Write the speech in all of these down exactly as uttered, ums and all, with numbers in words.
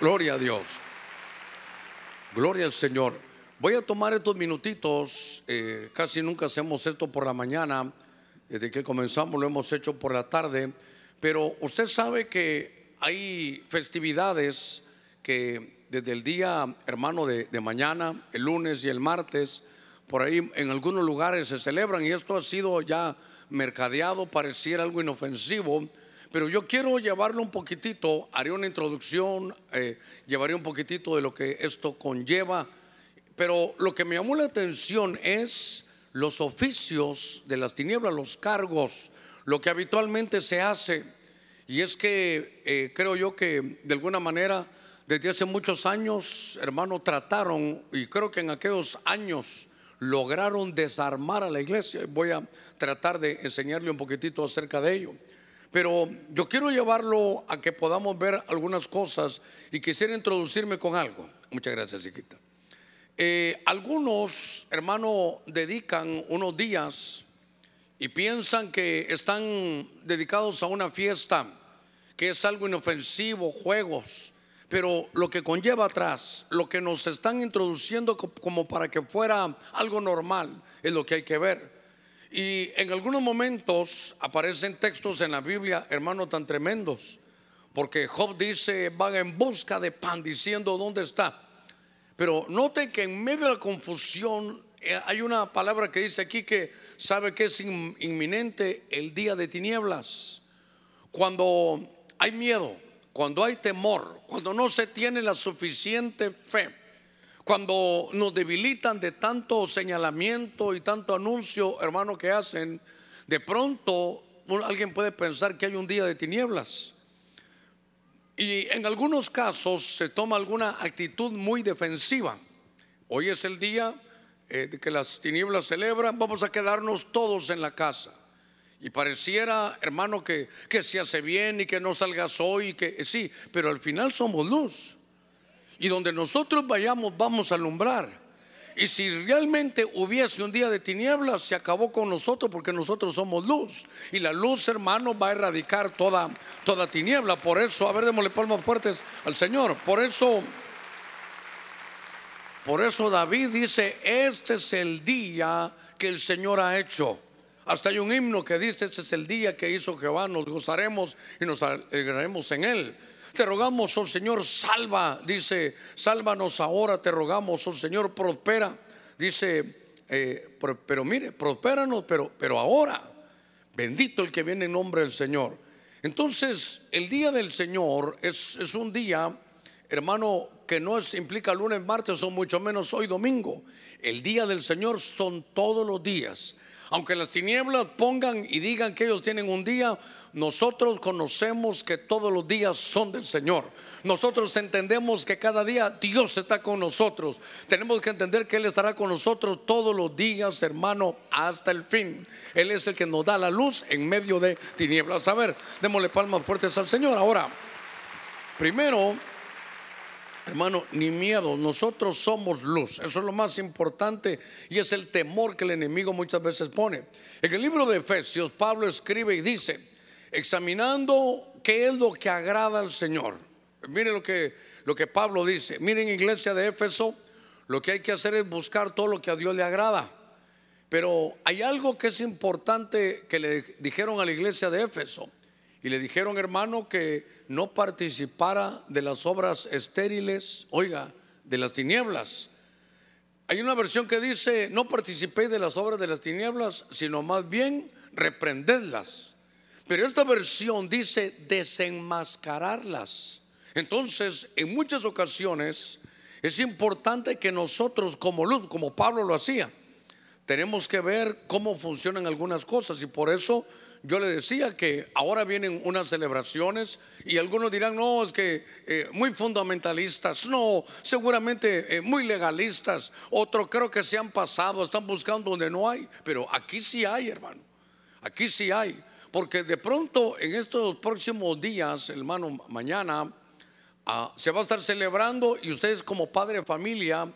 Gloria a Dios. Gloria al Señor. Voy a tomar estos minutitos. eh, Casi nunca hacemos esto por la mañana. Desde que comenzamos lo hemos hecho por la tarde. Pero usted sabe que hay festividades que desde el día, hermano, de, de mañana, el lunes y el martes, por ahí en algunos lugares se celebran, y esto ha sido ya mercadeado, pareciera algo inofensivo, pero yo quiero llevarlo un poquitito. Haré una introducción, eh, llevaré un poquitito de lo que esto conlleva, pero lo que me llamó la atención es los oficios de las tinieblas, los cargos, lo que habitualmente se hace. Y es que eh, creo yo que de alguna manera desde hace muchos años, hermano, trataron, y creo que en aquellos años lograron desarmar a la iglesia. Voy a tratar de enseñarle un poquitito acerca de ello, pero yo quiero llevarlo a que podamos ver algunas cosas, y quisiera introducirme con algo. Muchas gracias, chiquita. eh, Algunos, hermano, dedican unos días y piensan que están dedicados a una fiesta, que es algo inofensivo, juegos. Pero lo que conlleva atrás, lo que nos están introduciendo como para que fuera algo normal, es lo que hay que ver. Y en algunos momentos aparecen textos en la Biblia, hermano, tan tremendos, porque Job dice: vaga en busca de pan diciendo dónde está. Pero note que en medio de la confusión hay una palabra que dice aquí que sabe que es inminente el día de tinieblas. Cuando hay miedo, cuando hay temor, cuando no se tiene la suficiente fe, cuando nos debilitan de tanto señalamiento y tanto anuncio, hermano, que hacen, de pronto alguien puede pensar que hay un día de tinieblas. Y en algunos casos se toma alguna actitud muy defensiva. Hoy es el día eh, de que las tinieblas celebran, vamos a quedarnos todos en la casa. Y pareciera, hermano, que, que se hace bien y que no salgas hoy, y que sí, pero al final somos luz. Y donde nosotros vayamos vamos a alumbrar. Y si realmente hubiese un día de tinieblas, se acabó con nosotros, porque nosotros somos luz. Y la luz, hermano, va a erradicar toda, toda tiniebla. Por eso, a ver, démosle palmas fuertes al Señor. Por eso, por eso David dice: este es el día que el Señor ha hecho. Hasta hay un himno que dice: este es el día que hizo Jehová, nos gozaremos y nos alegraremos en él. Te rogamos, oh Señor, salva, dice, sálvanos ahora, te rogamos, oh Señor, prospera, dice, eh, pero, pero mire, prospéranos, pero, pero ahora, bendito el que viene en nombre del Señor. Entonces, el día del Señor es, es un día, hermano, que no es, implica lunes, martes o mucho menos hoy domingo. El día del Señor son todos los días. Aunque las tinieblas pongan y digan que ellos tienen un día, nosotros conocemos que todos los días son del Señor. Nosotros entendemos que cada día Dios está con nosotros. Tenemos que entender que Él estará con nosotros todos los días, hermano, hasta el fin. Él es el que nos da la luz en medio de tinieblas. A ver, démosle palmas fuertes al Señor. Ahora, primero, hermano, ni miedo, nosotros somos luz. Eso es lo más importante, y es el temor que el enemigo muchas veces pone. En el libro de Efesios, Pablo escribe y dice: examinando qué es lo que agrada al Señor. Miren lo que, lo que Pablo dice. Miren, iglesia de Éfeso, lo que hay que hacer es buscar todo lo que a Dios le agrada. Pero hay algo que es importante que le dijeron a la iglesia de Éfeso. Y le dijeron, hermano, que no participara de las obras estériles, oiga, de las tinieblas. Hay una versión que dice: no participéis de las obras de las tinieblas, sino más bien reprendedlas. Pero esta versión dice desenmascararlas. Entonces, en muchas ocasiones es importante que nosotros, como luz, como Pablo lo hacía, tenemos que ver cómo funcionan algunas cosas. Y por eso yo le decía que ahora vienen unas celebraciones, y algunos dirán: no, es que eh, muy fundamentalistas, no, seguramente eh, muy legalistas, otro creo que se han pasado, están buscando donde no hay. Pero aquí sí hay, hermano, aquí sí hay, porque de pronto en estos próximos días, hermano, mañana ah, se va a estar celebrando, y ustedes como padre de familia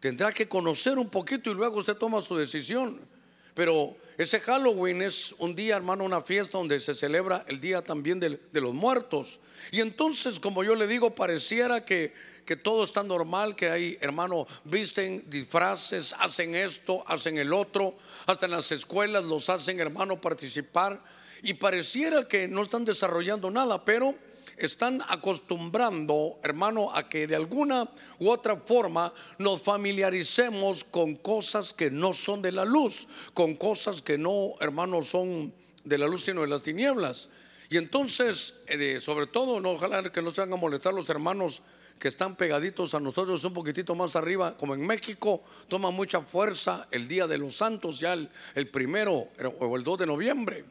tendrá que conocer un poquito, y luego usted toma su decisión. Pero ese Halloween es un día, hermano, una fiesta donde se celebra el día también de, de los muertos. Y entonces, como yo le digo, pareciera que, que todo está normal, que hay, hermano, visten disfraces, hacen esto, hacen el otro, hasta en las escuelas los hacen, hermano, participar. Y pareciera que no están desarrollando nada, pero están acostumbrando, hermano, a que de alguna u otra forma nos familiaricemos con cosas que no son de la luz, con cosas que no, hermano, son de la luz sino de las tinieblas. Y entonces, eh, sobre todo, no, ojalá que no se hagan molestar los hermanos que están pegaditos a nosotros un poquitito más arriba, como en México toma mucha fuerza el Día de los Santos, ya el, el primero o el dos de noviembre.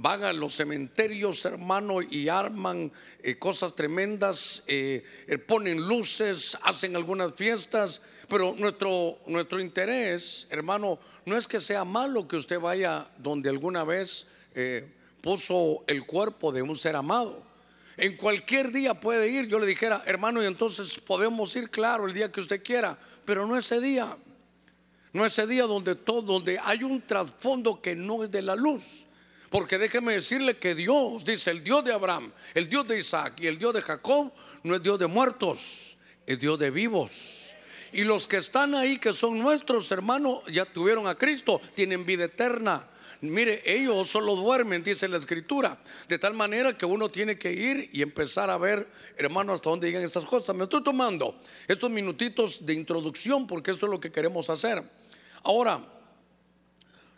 Van a los cementerios, hermano, y arman eh, cosas tremendas, eh, eh, ponen luces, hacen algunas fiestas. Pero nuestro, nuestro interés, hermano, no es que sea malo que usted vaya donde alguna vez eh, puso el cuerpo de un ser amado. En cualquier día puede ir. Yo le dijera, hermano, y entonces podemos ir, claro, el día que usted quiera, pero no ese día. No ese día donde, todo, donde hay un trasfondo que no es de la luz. Porque déjeme decirle que Dios, dice el Dios de Abraham, el Dios de Isaac y el Dios de Jacob, no es Dios de muertos, es Dios de vivos. Y los que están ahí, que son nuestros hermanos, ya tuvieron a Cristo, tienen vida eterna. Mire, ellos solo duermen, dice la Escritura. De tal manera que uno tiene que ir y empezar a ver, hermano, hasta dónde llegan estas cosas. Me estoy tomando estos minutitos de introducción porque esto es lo que queremos hacer. Ahora,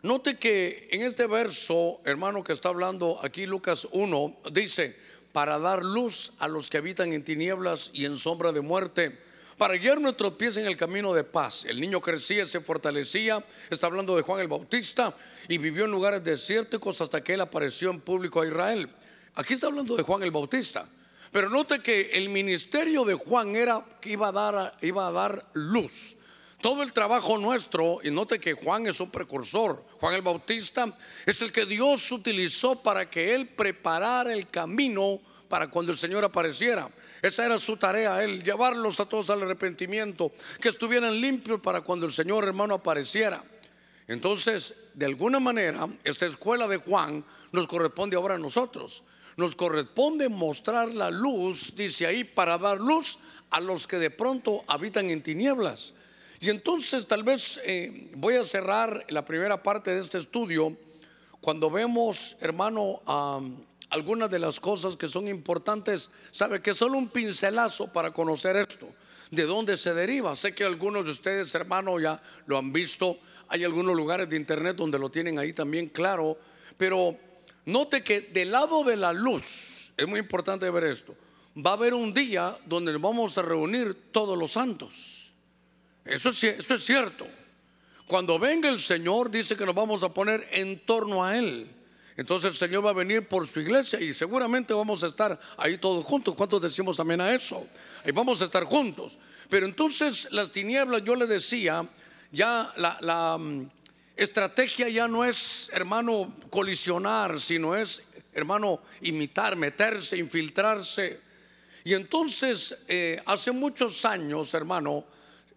note que en este verso, hermano, que está hablando aquí Lucas uno, dice: para dar luz a los que habitan en tinieblas y en sombra de muerte, para guiar nuestros pies en el camino de paz. El niño crecía, se fortalecía. Está hablando de Juan el Bautista. Y vivió en lugares desérticos hasta que él apareció en público a Israel. Aquí está hablando de Juan el Bautista. Pero note que el ministerio de Juan era que iba a dar, iba a dar luz. Todo el trabajo nuestro, y note que Juan es un precursor, Juan el Bautista es el que Dios utilizó para que él preparara el camino para cuando el Señor apareciera. Esa era su tarea, él llevarlos a todos al arrepentimiento, que estuvieran limpios para cuando el Señor, hermano, apareciera. Entonces, de alguna manera, esta escuela de Juan nos corresponde ahora a nosotros. Nos corresponde mostrar la luz, dice ahí, para dar luz a los que de pronto habitan en tinieblas. Y entonces tal vez eh, voy a cerrar la primera parte de este estudio cuando vemos, hermano, um, algunas de las cosas que son importantes. Sabe que solo un pincelazo para conocer esto, de dónde se deriva. Sé que algunos de ustedes, hermano, ya lo han visto. Hay algunos lugares de internet donde lo tienen ahí también, claro. Pero note que del lado de la luz, es muy importante ver esto, va a haber un día donde nos vamos a reunir todos los santos. Eso es, eso es cierto. Cuando venga el Señor, dice que nos vamos a poner en torno a Él. Entonces el Señor va a venir por su iglesia y seguramente vamos a estar ahí todos juntos. ¿Cuántos decimos amén a eso? Ahí vamos a estar juntos. Pero entonces las tinieblas, yo le decía, ya la, la estrategia ya no es, hermano, colisionar, sino es, hermano, imitar, meterse, infiltrarse. Y entonces eh, hace muchos años, hermano,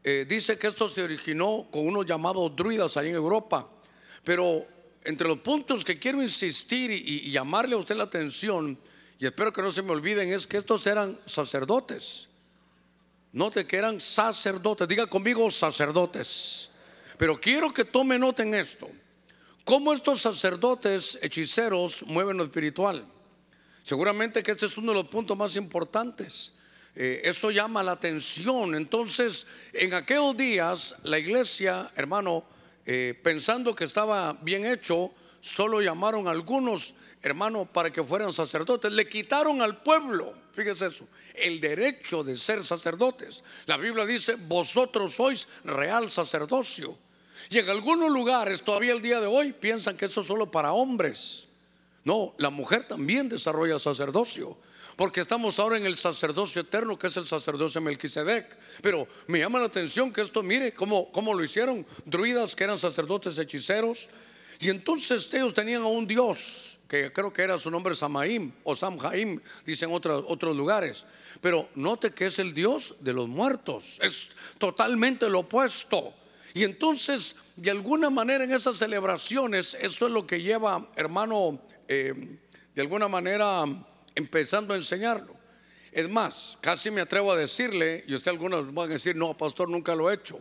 Eh, dice que esto se originó con unos llamados druidas ahí en Europa. Pero entre los puntos que quiero insistir y, y llamarle a usted la atención, y espero que no se me olviden, es que estos eran sacerdotes. Note que eran sacerdotes, diga conmigo sacerdotes. Pero quiero que tome nota en esto, cómo estos sacerdotes hechiceros mueven lo espiritual. Seguramente que este es uno de los puntos más importantes. Eh, eso llama la atención. Entonces, en aquellos días la iglesia, hermano, eh, pensando que estaba bien hecho, solo llamaron a algunos, hermano, para que fueran sacerdotes. Le quitaron al pueblo, fíjese eso, el derecho de ser sacerdotes. La Biblia dice: vosotros sois real sacerdocio. Y en algunos lugares todavía el día de hoy piensan que eso es solo para hombres. No, la mujer también desarrolla sacerdocio, porque estamos ahora en el sacerdocio eterno, que es el sacerdocio de Melquisedec. Pero me llama la atención que esto, mire cómo, cómo lo hicieron druidas que eran sacerdotes hechiceros. Y entonces ellos tenían a un dios que creo que era su nombre, Samhain o Samhain, dicen otros, otros lugares. Pero note que es el dios de los muertos, es totalmente lo opuesto. Y entonces, de alguna manera, en esas celebraciones, eso es lo que lleva, hermano, eh, de alguna manera empezando a enseñarlo. Es más, casi me atrevo a decirle, y usted algunos van a decir, no, pastor, nunca lo he hecho,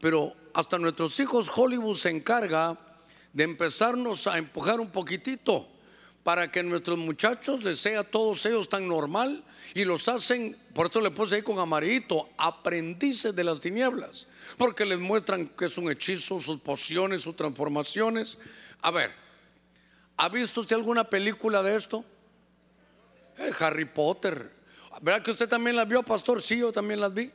pero hasta nuestros hijos Hollywood se encarga de empezarnos a empujar un poquitito para que nuestros muchachos les sea a todos ellos tan normal, y los hacen, por eso le puse ahí con amarillito, aprendices de las tinieblas, porque les muestran que es un hechizo, sus pociones, sus transformaciones. A ver, ¿ha visto usted alguna película de esto? Eh, Harry Potter, ¿verdad que usted también las vio, pastor? Sí, yo también las vi.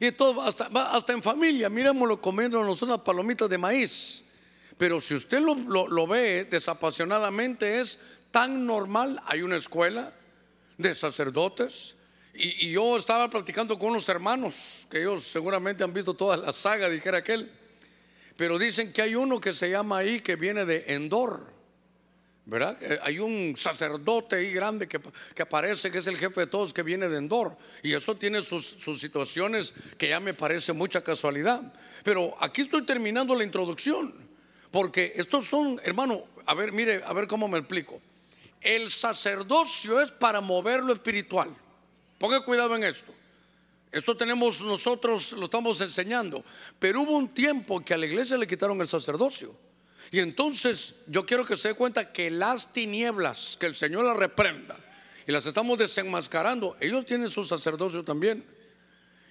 Y todo, hasta, hasta en familia, mirémoslo comiéndonos unas palomitas de maíz. Pero si usted lo, lo, lo ve desapasionadamente, es tan normal. Hay una escuela de sacerdotes, y, y yo estaba platicando con unos hermanos que ellos seguramente han visto toda la saga, dijera aquel, pero dicen que hay uno que se llama ahí, que viene de Endor, ¿verdad? Hay un sacerdote ahí grande que, que aparece, que es el jefe de todos, que viene de Endor, y eso tiene sus, sus situaciones que ya me parece mucha casualidad. Pero aquí estoy terminando la introducción, porque estos son, hermano, a ver, mire, a ver cómo me explico. El sacerdocio es para mover lo espiritual. Ponga cuidado en esto. Esto tenemos nosotros, lo estamos enseñando. Pero hubo un tiempo que a la iglesia le quitaron el sacerdocio. Y entonces yo quiero que se dé cuenta que las tinieblas, que el Señor las reprenda, y las estamos desenmascarando, ellos tienen su sacerdocio también.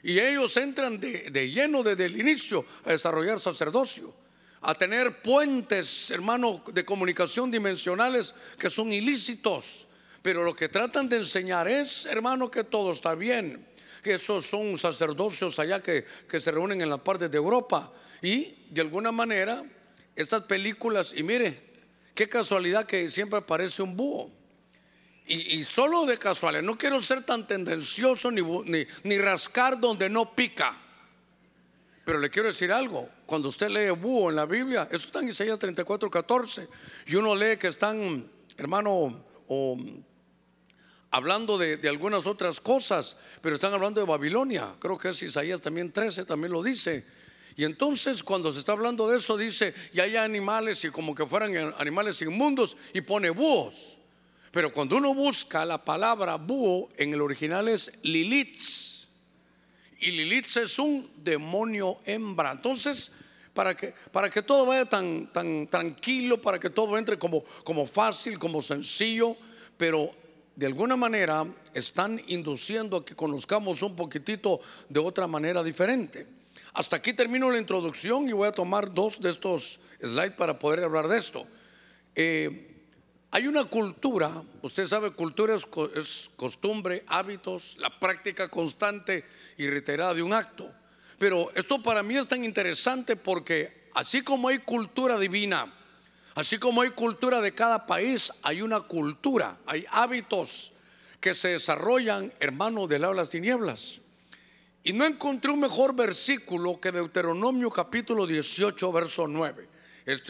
Y ellos entran de, de lleno desde el inicio a desarrollar sacerdocio, a tener puentes, hermano, de comunicación dimensionales que son ilícitos. Pero lo que tratan de enseñar es, hermano, que todo está bien, que esos son sacerdocios allá que, que se reúnen en las partes de Europa. Y de alguna manera estas películas, y mire, qué casualidad que siempre aparece un búho. Y, y solo de casualidad, no quiero ser tan tendencioso ni, ni, ni rascar donde no pica. Pero le quiero decir algo, cuando usted lee búho en la Biblia, eso está en Isaías treinta y cuatro, catorce, y uno lee que están, hermano, o, hablando de, de algunas otras cosas, pero están hablando de Babilonia, creo que es Isaías también trece, también lo dice. Y entonces cuando se está hablando de eso dice, y hay animales y como que fueran animales inmundos, y pone búhos. Pero cuando uno busca la palabra búho, en el original es Lilith. Y Lilith es un demonio hembra. Entonces, para que, para que todo vaya tan, tan tranquilo, para que todo entre como, como fácil, como sencillo, pero de alguna manera están induciendo a que conozcamos un poquitito de otra manera diferente. Hasta aquí termino la introducción y voy a tomar dos de estos slides para poder hablar de esto. Eh, hay una cultura, usted sabe, cultura es, es costumbre, hábitos, la práctica constante y reiterada de un acto. Pero esto para mí es tan interesante porque así como hay cultura divina, así como hay cultura de cada país, hay una cultura, hay hábitos que se desarrollan, hermano, del lado de las tinieblas. Y no encontré un mejor versículo que Deuteronomio capítulo dieciocho, verso nueve.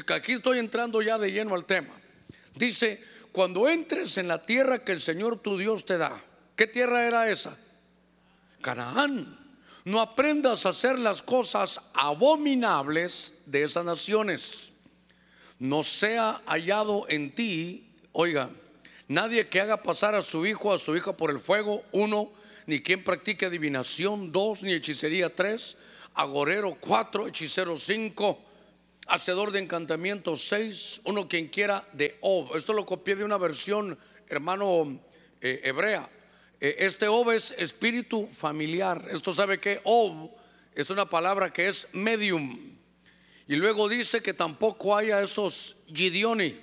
Aquí estoy entrando ya de lleno al tema. Dice, cuando entres en la tierra que el Señor tu Dios te da. ¿Qué tierra era esa? Canaán. No aprendas a hacer las cosas abominables de esas naciones. No sea hallado en ti, oiga, nadie que haga pasar a su hijo o a su hija por el fuego, uno, ni quien practique adivinación, dos, ni hechicería, tres, agorero, cuatro, hechicero, cinco, hacedor de encantamientos, seis, uno quien quiera de Ov. Esto lo copié de una versión, hermano, eh, hebrea. eh, Este Ov es espíritu familiar. Esto sabe que Ov es una palabra que es medium. Y luego dice que tampoco haya estos Gideoni.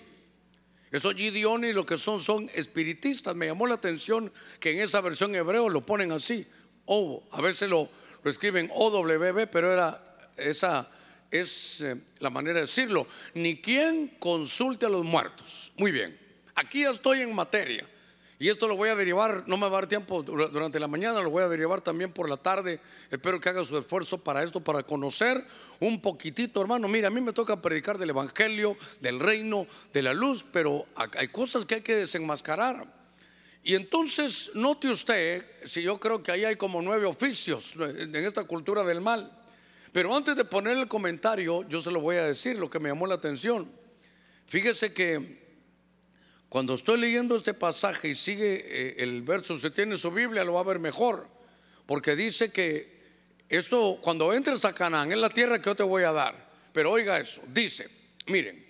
Esos Gideoni lo que son son espiritistas. Me llamó la atención que en esa versión hebreo lo ponen así, Ov. A veces lo, lo escriben O W B, pero era esa, es la manera de decirlo. Ni quien consulte a los muertos. Muy bien, aquí ya estoy en materia. Y esto lo voy a derivar, no me va a dar tiempo durante la mañana, lo voy a derivar también por la tarde. Espero que haga su esfuerzo para esto, para conocer un poquitito, hermano. Mira, a mí me toca predicar del evangelio, del reino, de la luz, pero hay cosas que hay que desenmascarar. Y entonces note usted, si yo creo que ahí hay como nueve oficios en esta cultura del mal. Pero antes de poner el comentario, yo se lo voy a decir lo que me llamó la atención. Fíjese que cuando estoy leyendo este pasaje y sigue el verso, si tiene su Biblia lo va a ver mejor, porque dice que esto, cuando entres a Canaán, es la tierra que yo te voy a dar. Pero oiga eso, dice, miren,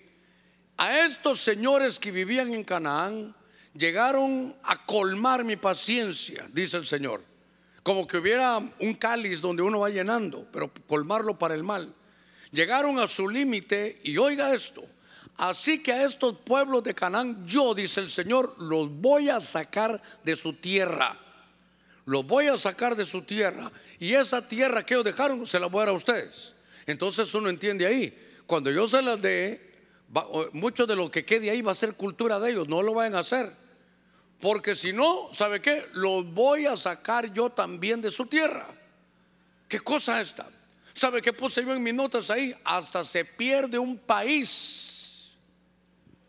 a estos señores que vivían en Canaán llegaron a colmar mi paciencia, dice el Señor. Como que hubiera un cáliz donde uno va llenando, pero colmarlo para el mal. Llegaron a su límite y oiga esto, así que a estos pueblos de Canaán yo, dice el Señor, los voy a sacar de su tierra. Los voy a sacar de su tierra, y esa tierra que ellos dejaron se la voy a dar a ustedes. Entonces uno entiende ahí, cuando yo se las dé, mucho de lo que quede ahí va a ser cultura de ellos, no lo van a hacer. Porque si no, ¿sabe qué? Los voy a sacar yo también de su tierra. ¿Qué cosa esta? ¿Sabe qué puse yo en mis notas ahí? Hasta se pierde un país.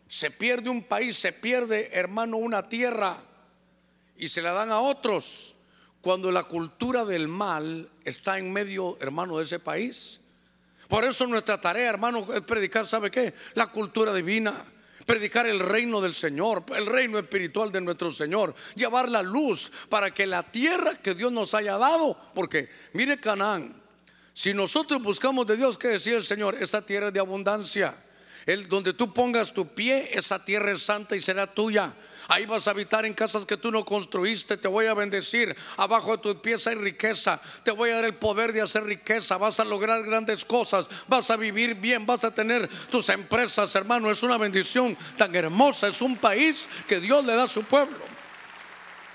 Se pierde un país, se pierde, hermano, una tierra, y se la dan a otros. Cuando la cultura del mal está en medio, hermano, de ese país. Por eso nuestra tarea, hermano, es predicar, ¿sabe qué? La cultura divina. Predicar el reino del Señor, el reino espiritual de nuestro Señor, llevar la luz para que la tierra que Dios nos haya dado, porque mire Canaán, si nosotros buscamos de Dios, ¿qué decía el Señor? Esta tierra es de abundancia, el, donde tú pongas tu pie, esa tierra es santa y será tuya. Ahí vas a habitar en casas que tú no construiste, te voy a bendecir, abajo de tus pies hay riqueza, te voy a dar el poder de hacer riqueza, vas a lograr grandes cosas, vas a vivir bien, vas a tener tus empresas, hermano, es una bendición tan hermosa, es un país que Dios le da a su pueblo.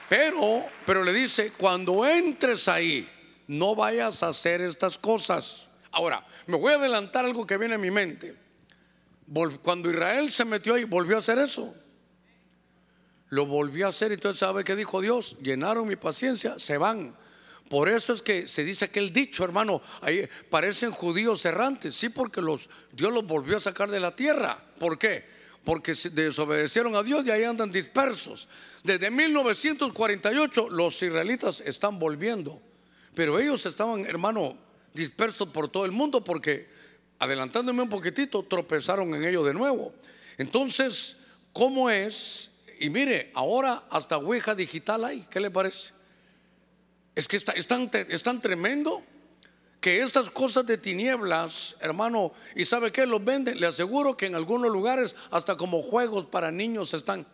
Pero, pero le dice, cuando entres ahí, no vayas a hacer estas cosas. Ahora, me voy a adelantar algo que viene a mi mente. Cuando Israel se metió ahí, volvió a hacer eso. Lo volvió a hacer, entonces ¿sabe qué dijo Dios? Llenaron mi paciencia, se van. Por eso es que se dice aquel dicho, hermano, ahí parecen judíos errantes. Sí, porque los, Dios los volvió a sacar de la tierra. ¿Por qué? Porque desobedecieron a Dios y ahí andan dispersos. Desde mil novecientos cuarenta y ocho los israelitas están volviendo, pero ellos estaban, hermano, dispersos por todo el mundo, porque, adelantándome un poquitito, tropezaron en ello de nuevo. Entonces, ¿cómo es? Y mire, ahora hasta Ouija digital hay, ¿qué le parece? Es que está, es, tan, es tan tremendo que estas cosas de tinieblas, hermano, ¿y sabe qué? Los venden, le aseguro que en algunos lugares hasta como juegos para niños están.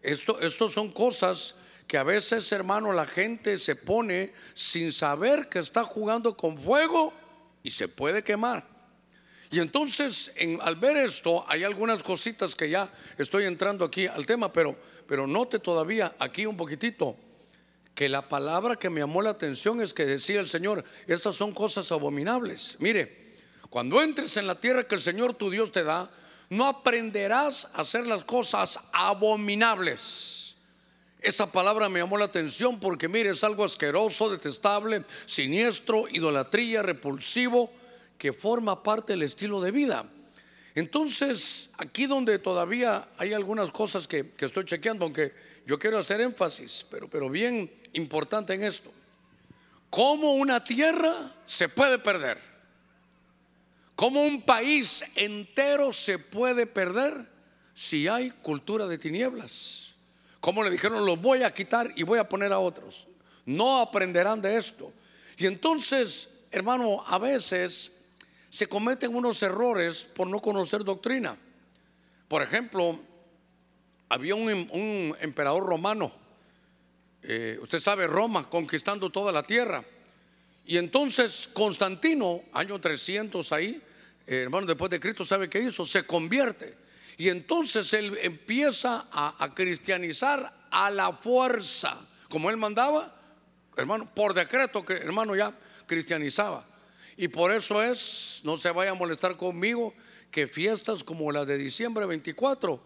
Esto, esto son cosas que a veces, hermano, la gente se pone sin saber que está jugando con fuego y se puede quemar. Y entonces en, al ver esto hay algunas cositas que ya estoy entrando aquí al tema, pero, pero note todavía aquí un poquitito que la palabra que me llamó la atención es que decía el Señor, estas son cosas abominables. Mire, cuando entres en la tierra que el Señor tu Dios te da, no aprenderás a hacer las cosas abominables. Esa palabra me llamó la atención porque mire, es algo asqueroso, detestable, siniestro, idolatría, repulsivo, que forma parte del estilo de vida. Entonces aquí donde todavía hay algunas cosas que, que estoy chequeando, aunque yo quiero hacer énfasis, pero, pero bien importante en esto. ¿Cómo una tierra se puede perder? ¿Cómo un país entero se puede perder si hay cultura de tinieblas? ¿Cómo le dijeron los voy a quitar y voy a poner a otros? No aprenderán de esto. Y entonces, hermano, a veces se cometen unos errores por no conocer doctrina. Por ejemplo, había un, un emperador romano, eh, usted sabe, Roma, conquistando toda la tierra. Y entonces Constantino, año trescientos ahí, eh, hermano, después de Cristo, ¿sabe qué hizo? Se convierte. Y entonces él empieza a, a cristianizar a la fuerza, como él mandaba, hermano, por decreto, que, hermano, ya cristianizaba. Y por eso es, no se vaya a molestar conmigo, que fiestas como las de diciembre veinticuatro,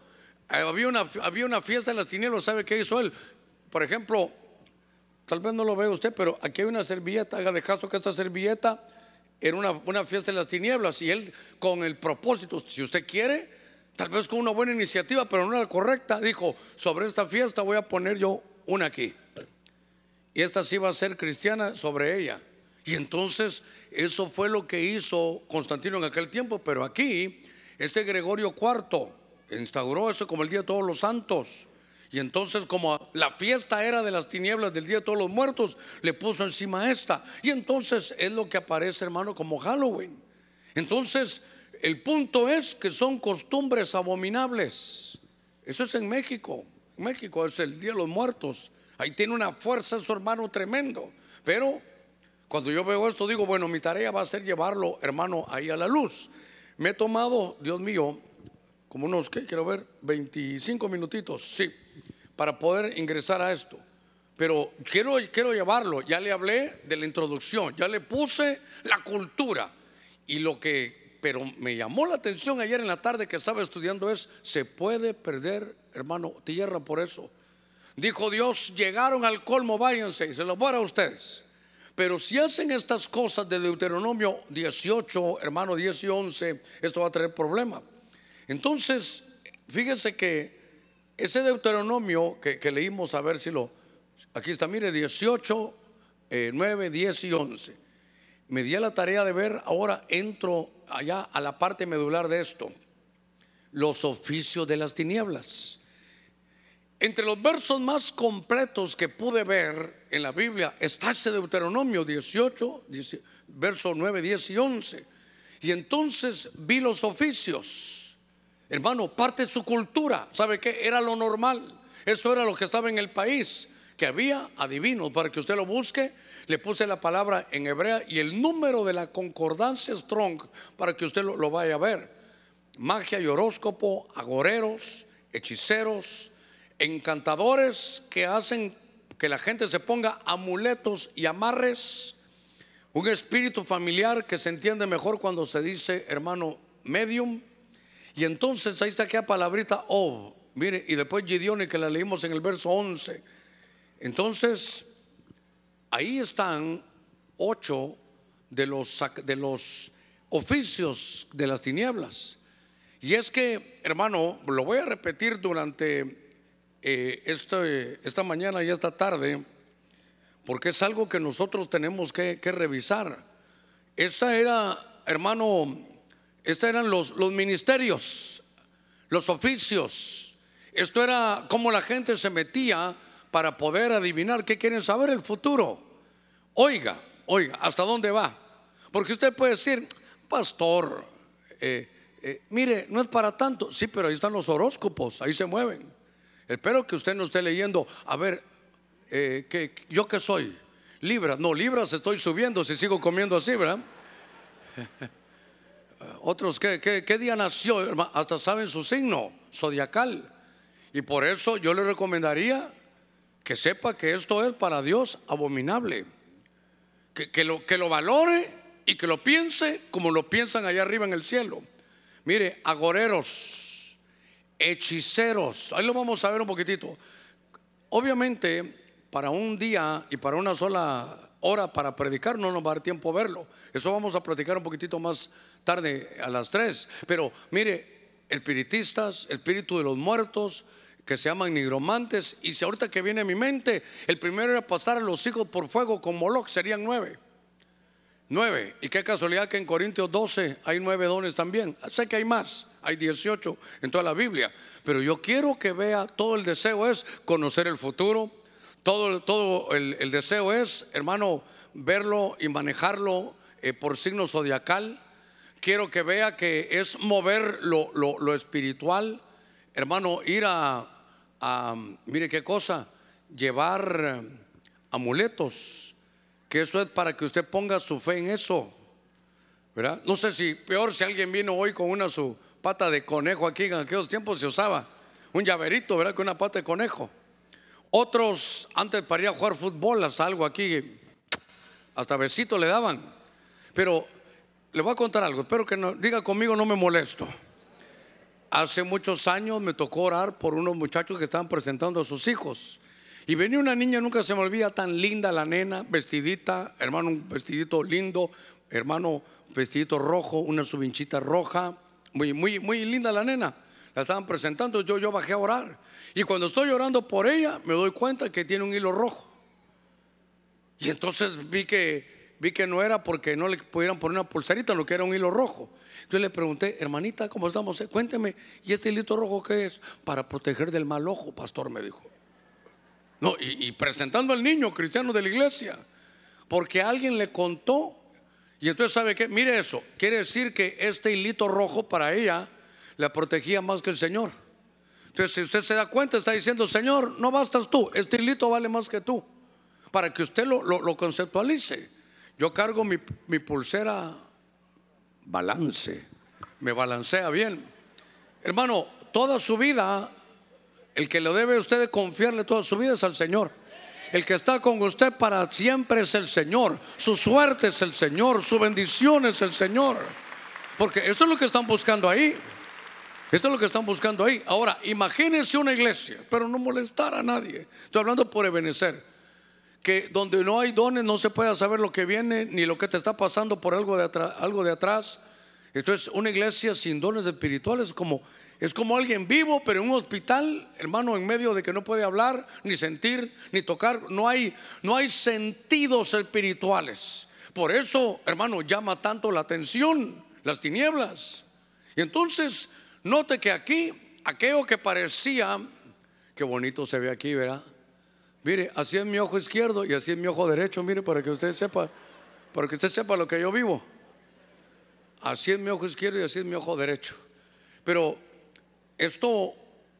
había una, había una fiesta de las tinieblas. ¿Sabe qué hizo él? Por ejemplo, tal vez no lo vea usted, pero aquí hay una servilleta, haga de caso que esta servilleta era una, una fiesta de las tinieblas, y él con el propósito, si usted quiere, tal vez con una buena iniciativa, pero no la correcta, dijo, sobre esta fiesta voy a poner yo una aquí, y esta sí va a ser cristiana sobre ella. Y entonces eso fue lo que hizo Constantino en aquel tiempo. Pero aquí este Gregorio cuarto instauró eso como el Día de Todos los Santos. Y entonces, como la fiesta era de las tinieblas del Día de Todos los Muertos, le puso encima esta. Y entonces es lo que aparece, hermano, como Halloween. Entonces el punto es que son costumbres abominables. Eso es en México. En México es el Día de los Muertos. Ahí tiene una fuerza su hermano tremendo. Pero cuando yo veo esto digo, bueno, mi tarea va a ser llevarlo, hermano, ahí a la luz. Me he tomado, Dios mío, como unos, ¿qué? Quiero ver, veinticinco minutitos, sí, para poder ingresar a esto. Pero quiero, quiero llevarlo. Ya le hablé de la introducción, ya le puse la cultura. Y lo que, pero me llamó la atención ayer en la tarde que estaba estudiando es, se puede perder, hermano, tierra por eso. Dijo Dios, llegaron al colmo, váyanse, y se los voy a dar a ustedes. Pero si hacen estas cosas de Deuteronomio dieciocho, hermano, diez y once, esto va a traer problema. Entonces, fíjense que ese Deuteronomio que, que leímos, a ver si lo, aquí está, mire, dieciocho, eh, nueve, diez y once. Me di a la tarea de ver, ahora entro allá a la parte medular de esto, los oficios de las tinieblas. Entre los versos más completos que pude ver en la Biblia está ese Deuteronomio dieciocho, versos nueve, diez y once. Y entonces vi los oficios, hermano, parte de su cultura. ¿Sabe qué? Era lo normal. Eso era lo que estaba en el país, que había adivinos. Para que usted lo busque, le puse la palabra en hebrea y el número de la concordancia Strong para que usted lo, lo vaya a ver. Magia y horóscopo, agoreros, hechiceros, encantadores que hacen que la gente se ponga amuletos y amarres. Un espíritu familiar que se entiende mejor cuando se dice, hermano, medium. Y entonces ahí está aquella palabrita Ov, mire, y después Gideon, y que la leímos en el verso once. Entonces ahí están ocho de los, de los oficios de las tinieblas. Y es que, hermano, lo voy a repetir durante Eh, este, esta mañana y esta tarde, porque es algo que nosotros tenemos que, que revisar. Esta era, hermano, estos eran los, los ministerios, los oficios. Esto era como la gente se metía para poder adivinar qué quieren saber el futuro. Oiga, oiga, ¿hasta dónde va? Porque usted puede decir, pastor, eh, eh, mire, no es para tanto. Sí, pero ahí están los horóscopos, ahí se mueven. Espero que usted no esté leyendo, a ver, eh, que, ¿yo qué soy? Libra, no, libras estoy subiendo si sigo comiendo así, ¿verdad? Otros, ¿qué, qué, qué día nació? Hasta saben su signo zodiacal. Y por eso yo le recomendaría que sepa que esto es para Dios abominable. Que, que, lo, que lo valore y que lo piense como lo piensan allá arriba en el cielo. Mire, agoreros, hechiceros, ahí lo vamos a ver un poquitito. Obviamente para un día y para una sola hora para predicar no nos va a dar tiempo verlo. Eso vamos a platicar un poquitito más tarde a las tres. Pero mire, espiritistas, espíritu de los muertos, que se llaman nigromantes. Y si ahorita que viene a mi mente, el primero era pasar a los hijos por fuego con Moloch, serían nueve. Nueve, y qué casualidad que en Corintios doce hay nueve dones también. Sé que hay más, hay dieciocho en toda la Biblia. Pero yo quiero que vea, todo el deseo es conocer el futuro. Todo, todo el, el deseo es, hermano, verlo y manejarlo eh, por signo zodiacal. Quiero que vea que es mover lo, lo, lo espiritual. Hermano, ir a, a, mire qué cosa, llevar amuletos. Que eso es para que usted ponga su fe en eso, ¿verdad? No sé si peor si alguien vino hoy con una su pata de conejo. Aquí en aquellos tiempos se usaba un llaverito, ¿verdad? Con una pata de conejo. Otros antes para ir a jugar fútbol, hasta algo aquí, hasta besito le daban. Pero le voy a contar algo, espero que no, diga conmigo, no me molesto. Hace muchos años me tocó orar por unos muchachos que estaban presentando a sus hijos. Y venía una niña, nunca se me olvida, tan linda la nena, vestidita, hermano, un vestidito lindo, hermano, vestidito rojo, una subinchita roja, muy, muy, muy linda la nena. La estaban presentando, yo, yo bajé a orar. Y cuando estoy orando por ella, me doy cuenta que tiene un hilo rojo. Y entonces vi que vi que no era porque no le pudieran poner una pulserita, lo que era un hilo rojo. Yo le pregunté, hermanita, ¿cómo estamos? Cuénteme, ¿y este hilito rojo qué es? Para proteger del mal ojo, pastor, me dijo. No, y, y presentando al niño cristiano de la iglesia, porque alguien le contó. Y entonces, ¿sabe qué? Mire eso, quiere decir que este hilito rojo para ella la protegía más que el Señor. Entonces, si usted se da cuenta, está diciendo, Señor, no bastas tú, este hilito vale más que tú. Para que usted lo, lo, lo conceptualice. Yo cargo mi, mi pulsera balance, me balancea bien. Hermano, toda su vida, el que lo debe a usted de confiarle toda su vida es al Señor. El que está con usted para siempre es el Señor. Su suerte es el Señor, su bendición es el Señor. Porque eso es lo que están buscando ahí. Esto es lo que están buscando ahí. Ahora, imagínense una iglesia, pero no molestar a nadie. Estoy hablando por Ebenezer, que donde no hay dones no se pueda saber lo que viene ni lo que te está pasando por algo de atrás, algo de atrás. Entonces, una iglesia sin dones espirituales como, es como alguien vivo pero en un hospital, hermano, en medio de que no puede hablar, ni sentir, ni tocar. No hay, no hay sentidos espirituales. Por eso, hermano, llama tanto la atención las tinieblas. Y entonces, note que aquí, aquello que parecía, qué bonito se ve aquí, ¿verdad? Mire, así es mi ojo izquierdo y así es mi ojo derecho, mire, para que usted sepa, para que usted sepa lo que yo vivo. Así es mi ojo izquierdo y así es mi ojo derecho. Pero esto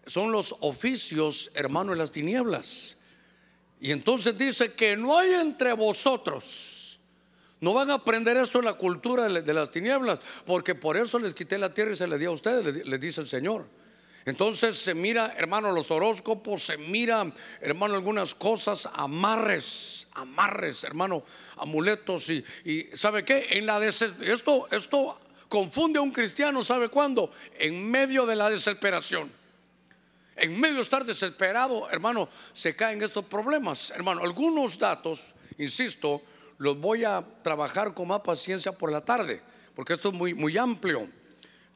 son los oficios, hermano, en las tinieblas. Y entonces dice que no hay entre vosotros. No van a aprender esto en la cultura de las tinieblas, porque por eso les quité la tierra y se les dio a ustedes, les dice el Señor. Entonces se mira, hermano, los horóscopos, se mira, hermano, algunas cosas, amarres, amarres, hermano, amuletos y, y ¿sabe qué? En la esto, esto confunde a un cristiano, ¿sabe cuándo? En medio de la desesperación. En medio de estar desesperado, hermano, se caen estos problemas. Hermano, algunos datos, insisto, los voy a trabajar con más paciencia por la tarde, porque esto es muy, muy amplio.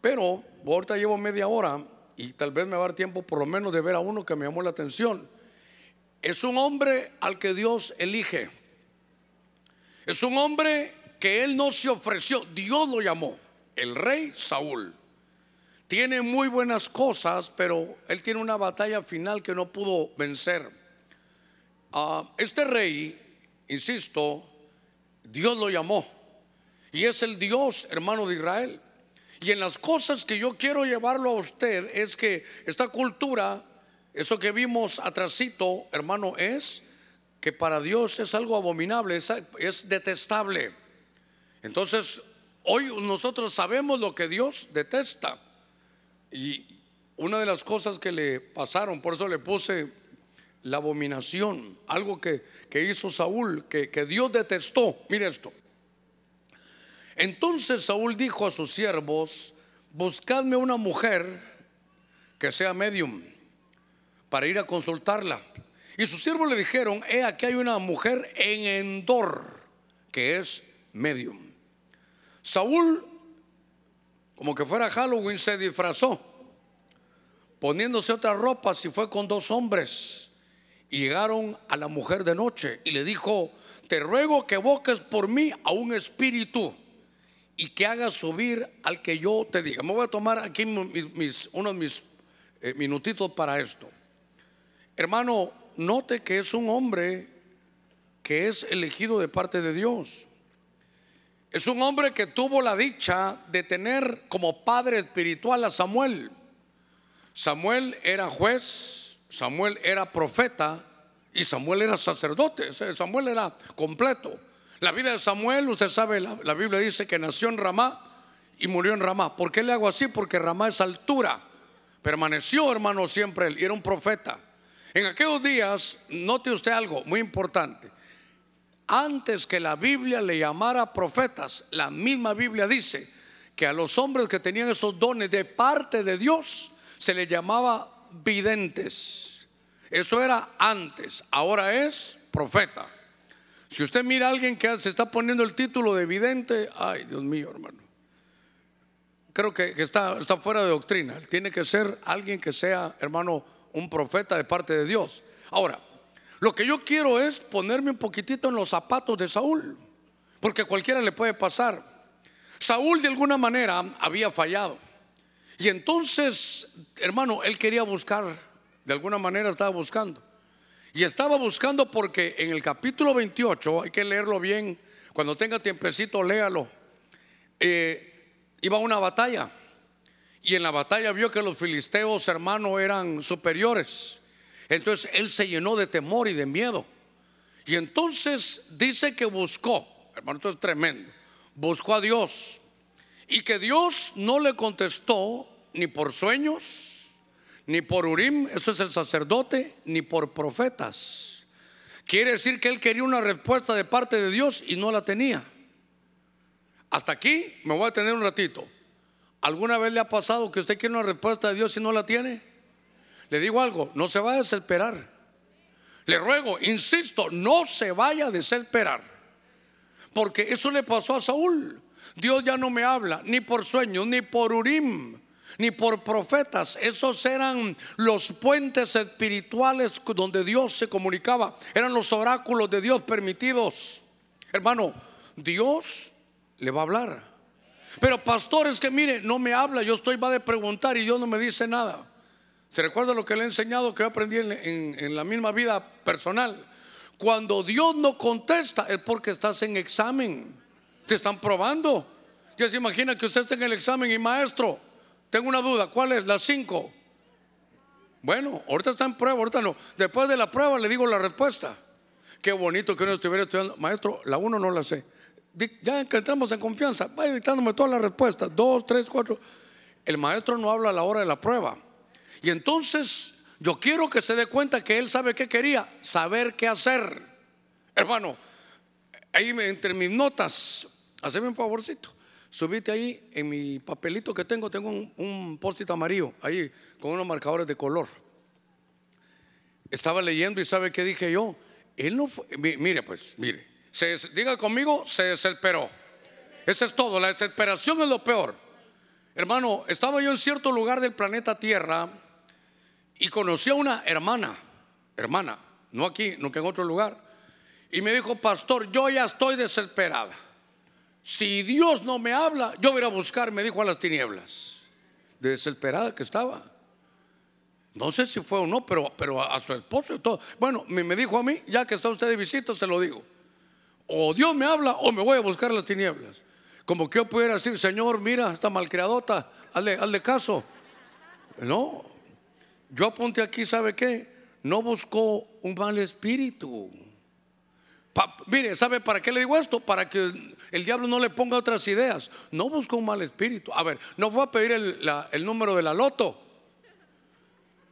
Pero ahorita llevo media hora y tal vez me va a dar tiempo por lo menos de ver a uno que me llamó la atención. Es un hombre al que Dios elige. Es un hombre que él no se ofreció, Dios lo llamó, el rey Saúl. Tiene muy buenas cosas, pero él tiene una batalla final que no pudo vencer. uh, Este rey, insisto, Dios lo llamó y es el Dios, hermano, de Israel. Y en las cosas que yo quiero llevarlo a usted es que esta cultura, eso que vimos atrasito, hermano, es que para Dios es algo abominable, es, es detestable. Entonces hoy nosotros sabemos lo que Dios detesta. Y una de las cosas que le pasaron, por eso le puse la abominación, algo que, que hizo Saúl, que, que Dios detestó. Mire esto. Entonces Saúl dijo a sus siervos: buscadme una mujer que sea medium para ir a consultarla. Y sus siervos le dijeron: he aquí hay una mujer en Endor que es medium. Saúl, como que fuera Halloween, se disfrazó, poniéndose otras ropas, y fue con dos hombres. Y llegaron a la mujer de noche y le dijo: te ruego que evoques por mí a un espíritu y que hagas subir al que yo te diga. Me voy a tomar aquí mis, mis, unos mis eh, minutitos para esto. Hermano, note que es un hombre que es elegido de parte de Dios. Es un hombre que tuvo la dicha de tener como padre espiritual a Samuel. Samuel era juez, Samuel era profeta y Samuel era sacerdote. Samuel era completo. La vida de Samuel, usted sabe, la, la Biblia dice que nació en Ramá y murió en Ramá. ¿Por qué le hago así? Porque Ramá es altura. Permaneció, hermano, siempre él, y era un profeta. En aquellos días, note usted algo muy importante: antes que la Biblia le llamara profetas, la misma Biblia dice que a los hombres que tenían esos dones de parte de Dios se les llamaba videntes. Eso era antes, ahora es profeta. Si usted mira a alguien que se está poniendo el título de vidente, ay, Dios mío, hermano, creo que, que está, está fuera de doctrina. Tiene que ser alguien que sea, hermano, un profeta de parte de Dios. Ahora, lo que yo quiero es ponerme un poquitito en los zapatos de Saúl. porque a cualquiera le puede pasar. Saúl de alguna manera había fallado, y entonces, hermano, él quería buscar, de alguna manera estaba buscando, y estaba buscando porque en el capítulo veintiocho, hay que leerlo bien, cuando tenga tiempecito léalo, eh, iba a una batalla, y en la batalla vio que los filisteos, hermano, eran superiores. Entonces él se llenó de temor y de miedo, y entonces dice que buscó, hermano, esto es tremendo, buscó a Dios, y que Dios no le contestó ni por sueños, ni por Urim, eso es el sacerdote, ni por profetas. Quiere decir que él quería una respuesta de parte de Dios y no la tenía. Hasta aquí me voy a detener un ratito. ¿Alguna vez le ha pasado que usted quiere una respuesta de Dios y no la tiene? Le digo algo, no se va a desesperar. Le ruego, insisto, no se vaya a desesperar, porque eso le pasó a Saúl. Dios ya no me habla, ni por sueños, ni por Urim, ni por profetas. Esos eran los puentes espirituales donde Dios se comunicaba. Eran los oráculos de Dios permitidos. Hermano, Dios le va a hablar. Pero pastor, es que mire, no me habla, yo estoy va de preguntar y Dios no me dice nada. ¿Se recuerda lo que le he enseñado, que yo aprendí en, en, en la misma vida personal? Cuando Dios no contesta es porque estás en examen, te están probando. Ya se imagina que usted está en el examen y maestro, tengo una duda, ¿cuál es? las cinco. Bueno, ahorita está en prueba, ahorita no. Después de la prueba le digo la respuesta. Qué bonito que uno estuviera estudiando, maestro, la uno no la sé. Ya que entramos en confianza, vaya dictándome todas las respuestas, dos, tres, cuatro. El maestro no habla a la hora de la prueba. Y entonces yo quiero que se dé cuenta que él sabe qué quería, saber qué hacer. Hermano, ahí entre mis notas, hazme un favorcito, subite ahí en mi papelito que tengo, tengo un, un post-it amarillo ahí con unos marcadores de color. Estaba leyendo y sabe qué dije yo. Él no fue, mire pues, mire. Se, diga conmigo, se desesperó. Eso es todo, la desesperación es lo peor. Hermano, estaba yo en cierto lugar del planeta Tierra y conocí a una hermana, hermana, no aquí, no que en otro lugar, y me dijo, pastor, yo ya estoy desesperada. Si Dios no me habla, yo voy a buscar, me dijo, a las tinieblas. De desesperada que estaba. No sé si fue o no, pero, pero a, a su esposo y todo. Bueno, me, me dijo a mí, ya que está usted de visita, se lo digo. O Dios me habla o me voy a buscar las tinieblas. Como que yo pudiera decir, Señor, mira, esta malcriadota, hazle, hazle caso. No, yo apunté aquí, ¿sabe qué? No buscó un mal espíritu. Pa, mire, ¿sabe para qué le digo esto? Para que el diablo no le ponga otras ideas. No buscó un mal espíritu. A ver, no fue a pedir el, la, el número de la loto.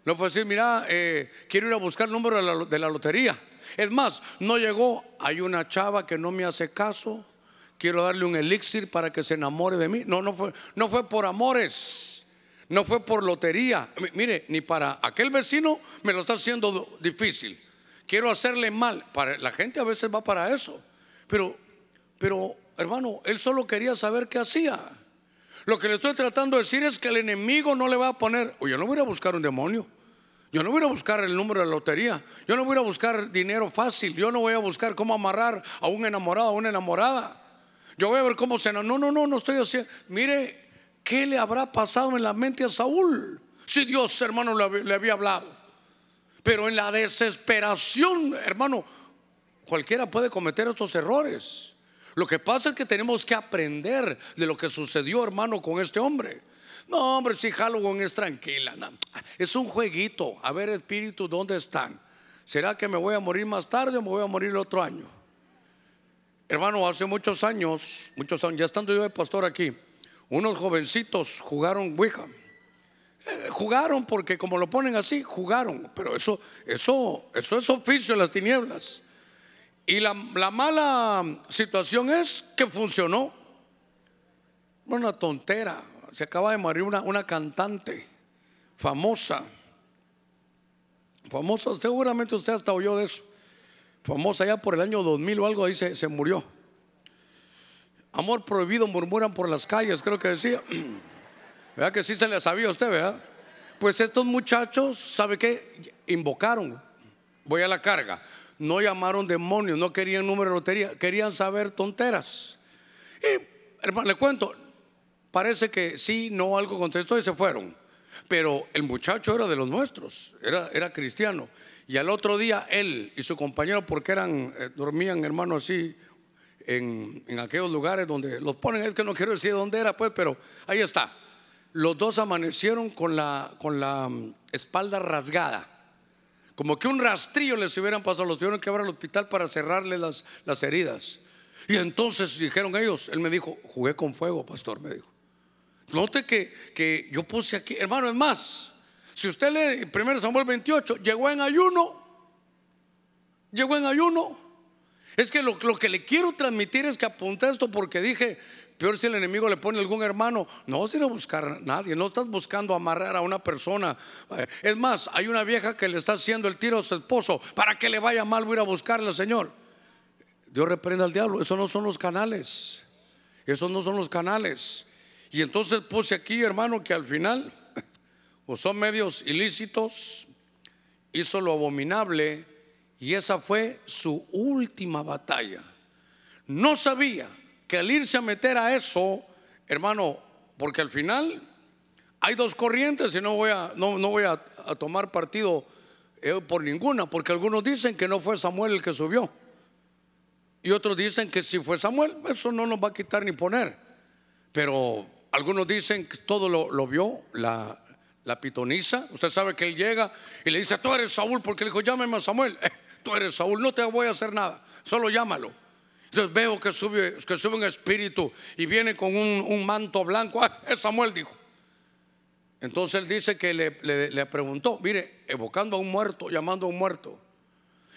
No fue a decir, mira, eh, quiero ir a buscar el número de la, de la lotería. Es más, no llegó, hay una chava que no me hace caso, quiero darle un elixir para que se enamore de mí. No, no fue, no fue por amores, no fue por lotería. Mire, ni para aquel vecino me lo está haciendo difícil, quiero hacerle mal. Para, la gente a veces va para eso. Pero, pero hermano, él solo quería saber qué hacía. Lo que le estoy tratando de decir es que el enemigo no le va a poner, oye, yo no voy a buscar un demonio. Yo no voy a buscar el número de la lotería. Yo no voy a buscar dinero fácil. Yo no voy a buscar cómo amarrar a un enamorado, a una enamorada. Yo voy a ver cómo se... No, no, no, no estoy haciendo. Mire, ¿qué le habrá pasado en la mente a Saúl? Si Dios, hermano, le había hablado. Pero en la desesperación, hermano, cualquiera puede cometer estos errores. Lo que pasa es que tenemos que aprender de lo que sucedió, hermano, con este hombre. No, hombre, si Halloween es tranquila, no. Es un jueguito. A ver, espíritu, ¿dónde están? ¿Será que me voy a morir más tarde o me voy a morir el otro año? Hermano, hace muchos años, muchos años, ya estando yo de pastor aquí, unos jovencitos jugaron Ouija. Eh, jugaron porque como lo ponen así, jugaron. Pero eso, eso, eso es oficio en las tinieblas. Y la, la mala situación es que funcionó. Una tontera. Se acaba de morir una, una cantante famosa, famosa, seguramente usted hasta oyó de eso, famosa ya por el año dos mil o algo, ahí se, se murió. Amor prohibido murmuran por las calles, creo que decía, ¿verdad que sí se le sabía a usted, verdad? Pues estos muchachos, ¿sabe qué? Invocaron, voy a la carga, no llamaron demonios, no querían número de lotería, querían saber tonteras. Y, hermano, le cuento, parece que sí, no, algo contestó y se fueron. Pero el muchacho era de los nuestros, era, era cristiano. Y al otro día él y su compañero, porque eran, eh, dormían, hermano, así en, en aquellos lugares donde los ponen, es que no quiero decir dónde era, pues, pero ahí está. Los dos amanecieron con la, con la espalda rasgada, como que un rastrillo les hubieran pasado. Los tuvieron que llevar al hospital para cerrarle las, las heridas. Y entonces dijeron ellos, él me dijo, jugué con fuego, pastor, me dijo. Note que, que yo puse aquí, hermano, es más, si usted lee primero Samuel veintiocho, llegó en ayuno, llegó en ayuno. Es que lo, lo que le quiero transmitir es que apunté esto porque dije, peor si el enemigo le pone algún hermano. No vas a ir a buscar a nadie, no estás buscando amarrar a una persona. Es más, hay una vieja que le está haciendo el tiro a su esposo, para que le vaya mal voy a ir a buscarle al Señor. Dios reprenda al diablo, esos no son los canales, esos no son los canales. Y entonces puse aquí, hermano, que al final o son medios ilícitos, hizo lo abominable, y esa fue su última batalla. No sabía que al irse a meter a eso, hermano, porque al final hay dos corrientes y no voy a, no, no voy a, a tomar partido eh, por ninguna, porque algunos dicen que no fue Samuel el que subió y otros dicen que sí fue Samuel. Eso no nos va a quitar ni poner, pero algunos dicen que todo lo, lo vio la La pitoniza. Usted sabe que él llega y le dice, tú eres Saúl, porque le dijo, llámame a Samuel. eh, Tú eres Saúl, no te voy a hacer nada, solo llámalo. Entonces veo que sube, que sube un espíritu y viene con un, un manto blanco. ah, Es Samuel, dijo. Entonces él dice que le, le, le preguntó, mire, evocando a un muerto, llamando a un muerto.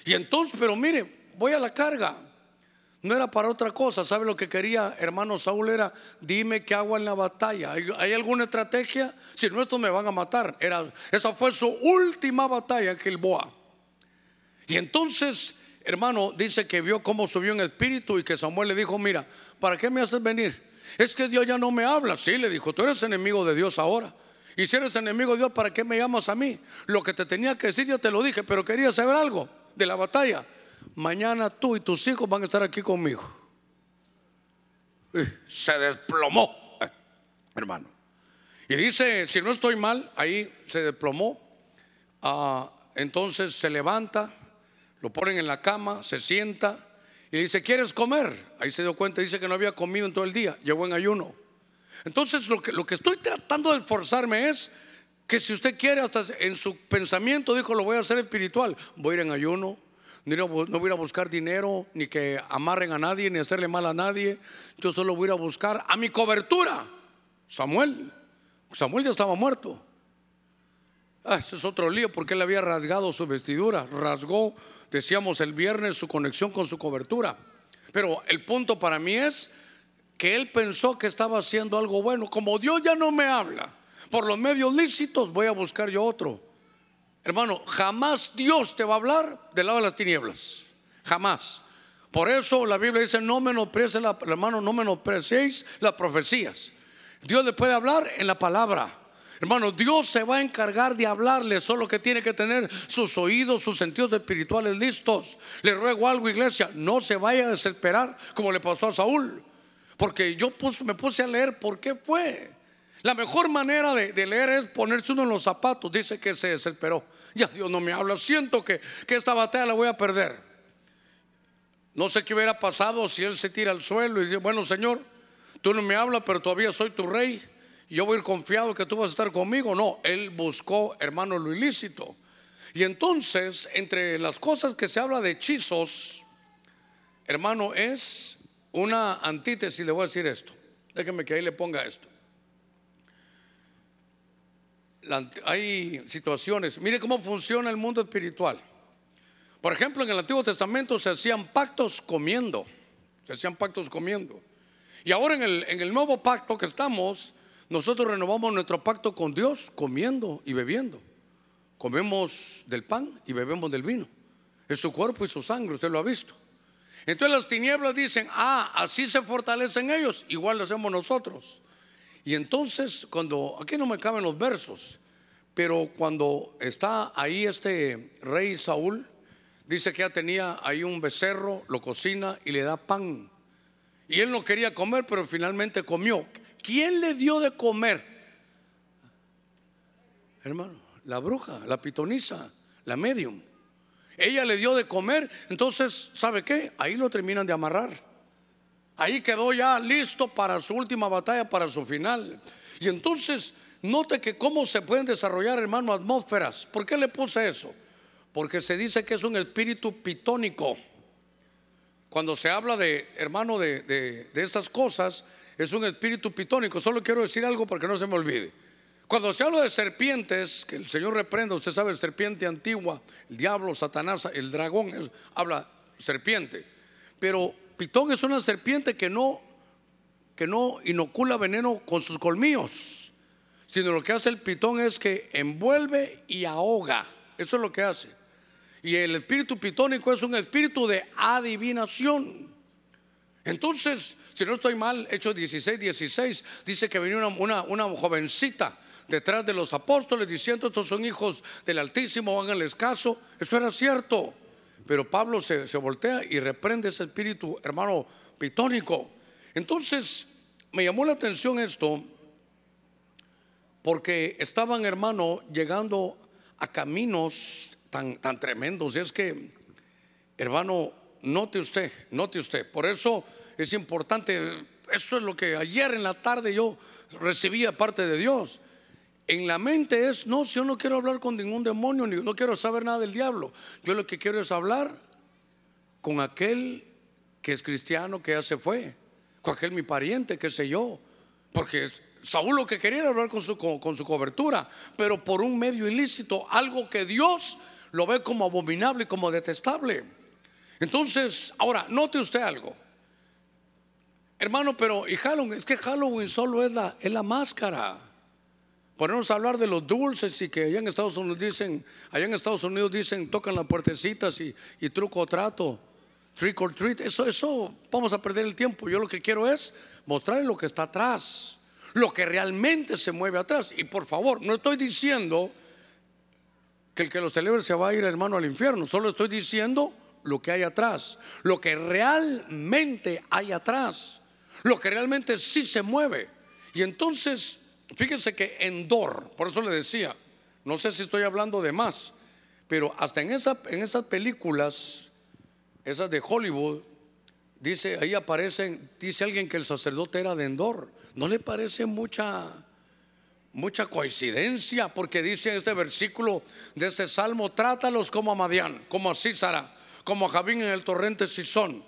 Y entonces, pero mire, voy a la carga, no era para otra cosa. ¿Sabe lo que quería, hermano Saúl? Era, dime qué hago en la batalla. ¿Hay, hay alguna estrategia? Si no, estos me van a matar. Era, esa fue su última batalla en Gilboa. Y entonces, hermano, dice que vio cómo subió un espíritu y que Samuel le dijo, mira, ¿para qué me haces venir? Es que Dios ya no me habla. Sí, le dijo, tú eres enemigo de Dios ahora. Y si eres enemigo de Dios, ¿para qué me llamas a mí? Lo que te tenía que decir ya te lo dije, pero quería saber algo de la batalla. Mañana tú y tus hijos van a estar aquí conmigo. Se desplomó, eh, hermano. Y dice, si no estoy mal, ahí se desplomó. ah, Entonces se levanta, lo ponen en la cama, se sienta y dice, ¿quieres comer? Ahí se dio cuenta, dice que no había comido en todo el día, llegó en ayuno. Entonces lo que, lo que estoy tratando de esforzarme es que si usted quiere, hasta en su pensamiento dijo, lo voy a hacer espiritual, voy a ir en ayuno. No voy a ir a buscar dinero, ni que amarren a nadie, ni hacerle mal a nadie. Yo solo voy a ir a buscar a mi cobertura, Samuel. Samuel ya estaba muerto. ah, Ese es otro lío, porque él había rasgado su vestidura. Rasgó, decíamos el viernes, su conexión con su cobertura. Pero el punto para mí es que él pensó que estaba haciendo algo bueno. Como Dios ya no me habla por los medios lícitos, voy a buscar yo otro. Hermano, jamás Dios te va a hablar del lado de las tinieblas, jamás. Por eso la Biblia dice, no menosprecies, la, hermano, no menospreciéis las profecías. Dios le puede hablar en la palabra, hermano. Dios se va a encargar de hablarle, solo que tiene que tener sus oídos, sus sentidos espirituales listos. Le ruego algo, iglesia, no se vaya a desesperar como le pasó a Saúl, porque yo pus, me puse a leer por qué fue. La mejor manera de, de leer es ponerse uno en los zapatos. Dice que se desesperó. Ya Dios no me habla, siento que, que esta batalla la voy a perder. No sé qué hubiera pasado si él se tira al suelo y dice, bueno, Señor, tú no me hablas, pero todavía soy tu rey y yo voy a ir confiado que tú vas a estar conmigo. No, él buscó, hermano, lo ilícito. Y entonces, entre las cosas que se habla de hechizos, hermano, es una antítesis. Le voy a decir esto, déjeme que ahí le ponga esto. La, hay situaciones, mire cómo funciona el mundo espiritual. Por ejemplo, en el Antiguo Testamento se hacían pactos comiendo, se hacían pactos comiendo. Y ahora en el, en el nuevo pacto que estamos, nosotros renovamos nuestro pacto con Dios comiendo y bebiendo. Comemos del pan y bebemos del vino, es su cuerpo y su sangre, usted lo ha visto. Entonces las tinieblas dicen, ah, así se fortalecen ellos, igual lo hacemos nosotros. Y entonces cuando, aquí no me caben los versos, pero cuando está ahí este rey Saúl, Dice que ya tenía ahí un becerro, lo cocina y le da pan. Y él no quería comer, pero finalmente comió. ¿Quién le dio de comer? Hermano, la bruja, la pitonisa, la medium. Ella le dio de comer, entonces, ¿sabe qué? Ahí lo terminan de amarrar. Ahí quedó ya listo para su última batalla, para su final. Y entonces, note que cómo se pueden desarrollar, hermano, atmósferas. ¿Por qué le puse eso? Porque se dice que es un espíritu pitónico. Cuando se habla de, hermano, de, de, de estas cosas, es un espíritu pitónico. Solo quiero decir algo para que no se me olvide. Cuando se habla de serpientes, que el Señor reprenda, usted sabe, serpiente antigua, el diablo, Satanás, el dragón, es, habla serpiente. Pero pitón es una serpiente que no, que no inocula veneno con sus colmillos, sino lo que hace el pitón es que envuelve y ahoga. Eso es lo que hace. Y el espíritu pitónico es un espíritu de adivinación. Entonces, si no estoy mal, Hechos dieciséis, dieciséis dice que venía una, una, una jovencita detrás de los apóstoles diciendo: estos son hijos del Altísimo, háganles caso. Eso era cierto. Pero Pablo se, se voltea y reprende ese espíritu, hermano, pitónico. Entonces me llamó la atención esto, porque estaban, hermano, llegando a caminos tan, tan tremendos. Y es que, hermano, note usted, note usted, por eso es importante. Eso es lo que ayer en la tarde yo recibí de parte de Dios. En la mente es: no, si yo no quiero hablar con ningún demonio, ni no quiero saber nada del diablo. Yo lo que quiero es hablar con aquel que es cristiano, que ya se fue, con aquel mi pariente, qué sé yo. Porque Saúl lo que quería era hablar con su, con, con su cobertura, pero por un medio ilícito, algo que Dios lo ve como abominable y como detestable. Entonces, ahora, note usted algo, hermano, pero y Halloween, es que Halloween solo es la, es la máscara. Ponernos a hablar de los dulces y que allá en Estados Unidos dicen, allá en Estados Unidos dicen, tocan las puertecitas y, y truco o trato, trick or treat, eso, eso vamos a perder el tiempo. Yo lo que quiero es mostrar lo que está atrás, lo que realmente se mueve atrás. Y por favor, no estoy diciendo que el que lo celebre se va a ir, hermano, al infierno, solo estoy diciendo lo que hay atrás, lo que realmente hay atrás, lo que realmente sí se mueve. Y entonces, fíjense que Endor, por eso le decía, no sé si estoy hablando de más, pero hasta en, esa, en esas películas, esas de Hollywood, dice, ahí aparecen, dice alguien que el sacerdote era de Endor. ¿No le parece mucha... mucha coincidencia? Porque dice este versículo de este salmo: trátalos como a Madián, como a Sísara, como a Javín en el torrente Sison,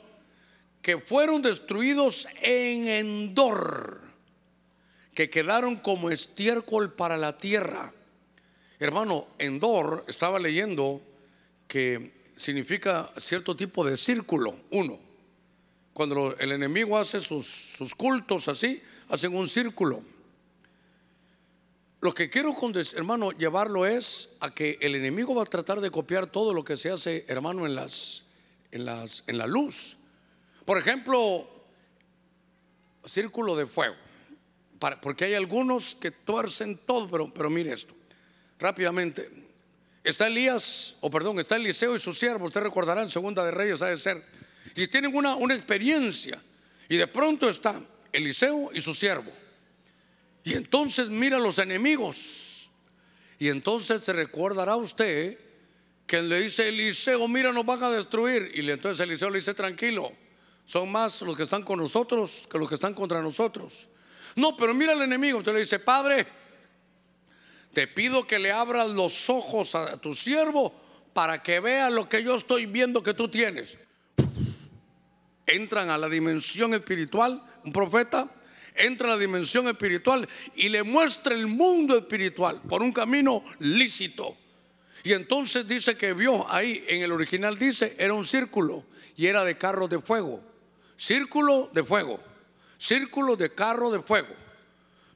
que fueron destruidos en Endor, que quedaron como estiércol para la tierra. Hermano, Endor, estaba leyendo que significa cierto tipo de círculo. Uno, cuando el enemigo hace sus, sus cultos así, hacen un círculo. Lo que quiero, hermano, llevarlo es a que el enemigo va a tratar de copiar todo lo que se hace, hermano, en las, en las, en la luz. Por ejemplo, círculo de fuego, para, porque hay algunos que tuercen todo, pero, pero mire esto, rápidamente. Está Elías, o perdón, está Eliseo y sus siervos, usted recordará en Segunda de Reyes, ha de ser, y tienen una, una experiencia, y de pronto está Eliseo y su siervo. Y entonces mira los enemigos. Y entonces se recordará usted que le dice Eliseo: mira, nos van a destruir. Y entonces Eliseo le dice: tranquilo, son más los que están con nosotros que los que están contra nosotros. No, pero mira al enemigo. Entonces le dice: Padre, te pido que le abras los ojos a tu siervo para que vea lo que yo estoy viendo que tú tienes. Entran a la dimensión espiritual, un profeta entra a la dimensión espiritual y le muestra el mundo espiritual por un camino lícito. Y entonces dice que vio ahí, en el original dice, era un círculo y era de carro de fuego. Círculo de fuego, círculo de carro de fuego.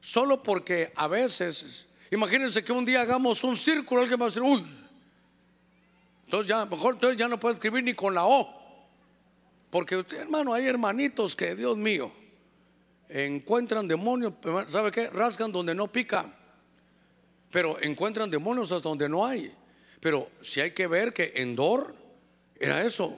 Solo porque a veces, imagínense que un día hagamos un círculo, alguien va a decir: uy, entonces ya, mejor entonces ya no puede escribir ni con la O. Porque usted, hermano, hay hermanitos que, Dios mío, encuentran demonios, ¿sabe qué? Rasgan donde no pica, pero encuentran demonios hasta donde no hay. Pero si hay que ver que Endor Era eso.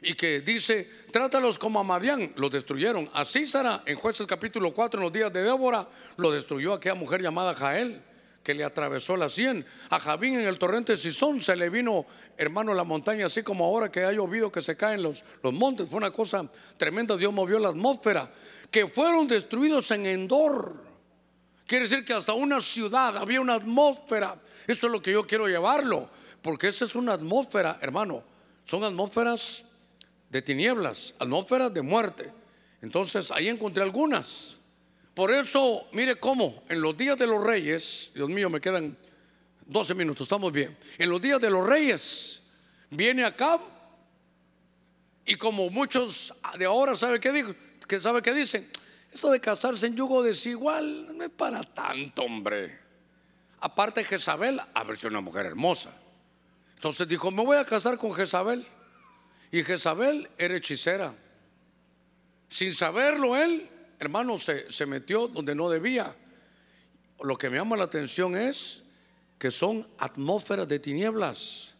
Y que dice, trátalos como a Madián, los destruyeron. A Sísara, en Jueces capítulo cuatro, en los días de Débora, lo destruyó aquella mujer llamada Jael, que le atravesó la sien. A Jabín en el torrente Sison se le vino, hermano, la montaña, así como ahora que ha llovido, que se caen los, los montes. Fue una cosa tremenda, Dios movió la atmósfera. Que fueron destruidos en Endor. Quiere decir que hasta una ciudad había una atmósfera. Eso es lo que yo quiero llevarlo, porque esa es una atmósfera, hermano. Son atmósferas de tinieblas, atmósferas de muerte. Entonces ahí encontré algunas. Por eso, mire cómo en los días de los reyes, Dios mío, me quedan doce minutos, estamos bien. En los días de los reyes viene Acab, y como muchos de ahora, ¿sabe qué digo? Que sabe qué dicen, esto de casarse en yugo desigual no es para tanto, hombre. Aparte Jezabel, a ver si es una mujer hermosa. Entonces dijo, me voy a casar con Jezabel. Y Jezabel era hechicera. Sin saberlo él, hermano, se, se metió donde no debía. Lo que me llama la atención es que son atmósferas de tinieblas.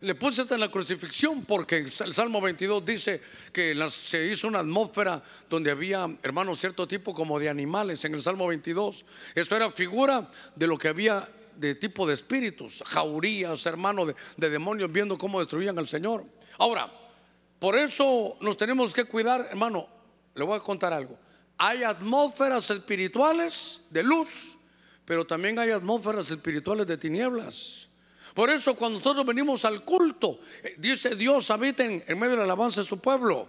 Le puse hasta en la crucifixión, porque el Salmo veintidós dice que las, se hizo una atmósfera donde había, hermano, cierto tipo como de animales en el Salmo veintidós. Eso era figura de lo que había de tipo de espíritus, jaurías, hermano, de, de demonios, viendo cómo destruían al Señor. Ahora, por eso nos tenemos que cuidar, hermano. Le voy a contar algo. Hay atmósferas espirituales de luz, pero también hay atmósferas espirituales de tinieblas. Por eso cuando nosotros venimos al culto, dice Dios habita en, en medio de la alabanza de su pueblo.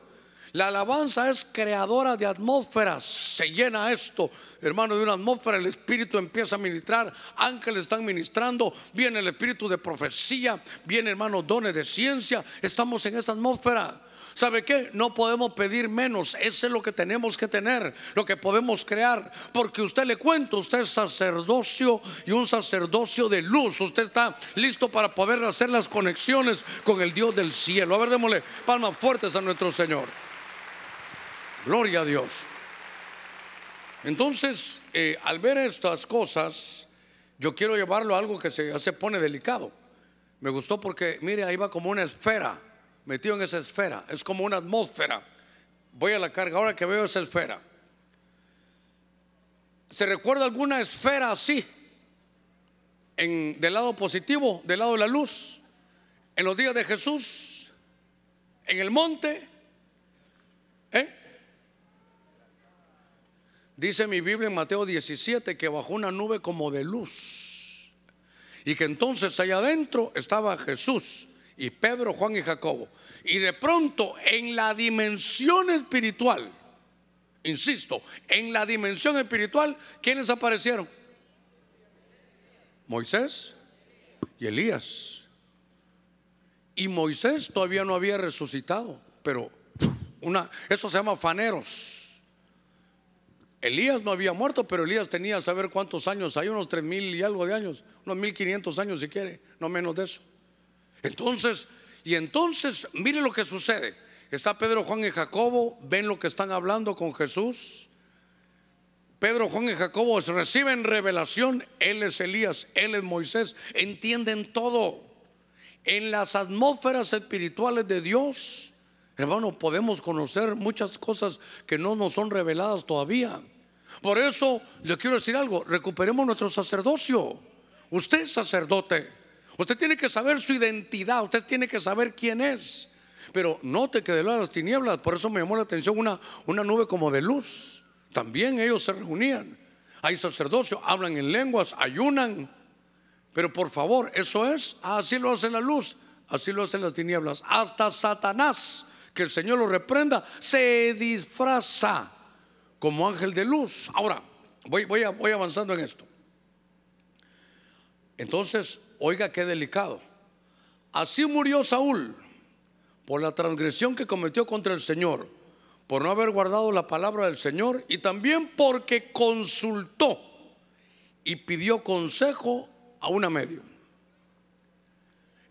La alabanza es creadora de atmósferas. Se llena esto, hermano, de una atmósfera. El Espíritu empieza a ministrar, ángeles están ministrando, viene el Espíritu de profecía, viene, hermano, dones de ciencia. Estamos en esta atmósfera. ¿Sabe qué? No podemos pedir menos. Eso es lo que tenemos que tener, lo que podemos crear. Porque usted, le cuento, usted es sacerdocio, y un sacerdocio de luz. Usted está listo para poder hacer las conexiones con el Dios del cielo. A ver, démosle palmas fuertes a nuestro Señor. Gloria a Dios. Entonces, eh, al ver estas cosas, yo quiero llevarlo a algo que se, se pone delicado. Me gustó porque, mire, ahí va como una esfera, metido en esa esfera, es como una atmósfera. Voy a la carga, ahora que veo esa esfera. ¿Se recuerda alguna esfera así? En, del lado positivo, del lado de la luz, en los días de Jesús, en el monte. ¿Eh? Dice mi Biblia en Mateo diecisiete que bajó una nube como de luz, y que entonces allá adentro estaba Jesús y Pedro, Juan y Jacobo. Y de pronto, en la dimensión espiritual, insisto, en la dimensión espiritual, ¿quiénes aparecieron? Moisés y Elías. Y Moisés todavía no había resucitado, pero una, eso se llama faneros. Elías no había muerto, pero Elías tenía, saber cuántos años, hay unos tres mil y algo de años, unos mil quinientos años si quiere, no menos de eso. Entonces, y entonces, mire lo que sucede. Está Pedro, Juan y Jacobo, ven lo que están hablando con Jesús. Pedro, Juan y Jacobo reciben revelación, él es Elías, él es Moisés, entienden todo. En las atmósferas espirituales de Dios, hermano, podemos conocer muchas cosas que no nos son reveladas todavía. Por eso le quiero decir algo, recuperemos nuestro sacerdocio. Usted es sacerdote. Usted tiene que saber su identidad, usted tiene que saber quién es. Pero note que de las tinieblas, por eso me llamó la atención una, una nube como de luz. También ellos se reunían, hay sacerdocio, hablan en lenguas, ayunan. Pero por favor, eso es, así lo hace la luz, así lo hacen las tinieblas. Hasta Satanás, que el Señor lo reprenda, se disfraza como ángel de luz. Ahora, voy, voy, voy avanzando en esto. Entonces, oiga qué delicado. Así murió Saúl por la transgresión que cometió contra el Señor, por no haber guardado la palabra del Señor, y también porque consultó y pidió consejo a una medium.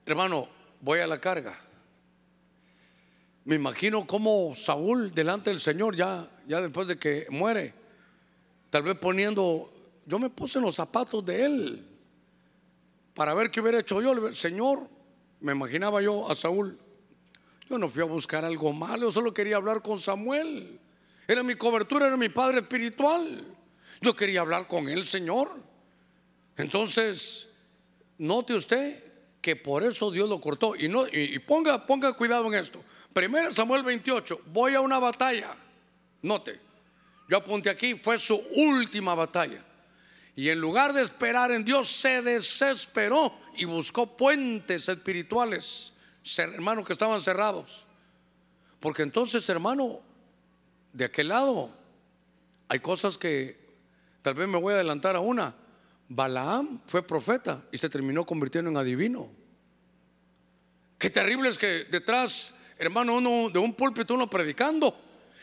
Hermano, voy a la carga. Me imagino cómo Saúl delante del Señor, ya, ya después de que muere, tal vez poniendo, yo me puse en los zapatos de él para ver qué hubiera hecho yo. Señor, me imaginaba yo a Saúl, Yo no fui a buscar algo malo, yo solo quería hablar con Samuel. Era mi cobertura, era mi padre espiritual. Yo quería hablar con él, Señor. Entonces, note usted que por eso Dios lo cortó. Y, no, y ponga, ponga cuidado en esto. Primera Samuel veintiocho, voy a una batalla. Note, yo apunté aquí, fue su última batalla. Y en lugar de esperar en Dios, se desesperó y buscó puentes espirituales, hermanos, que estaban cerrados. Porque entonces, hermano, de aquel lado hay cosas que tal vez me voy a adelantar a una. Balaam fue profeta y se terminó convirtiendo en adivino. Qué terrible es que detrás, hermano, uno de un púlpito, uno predicando,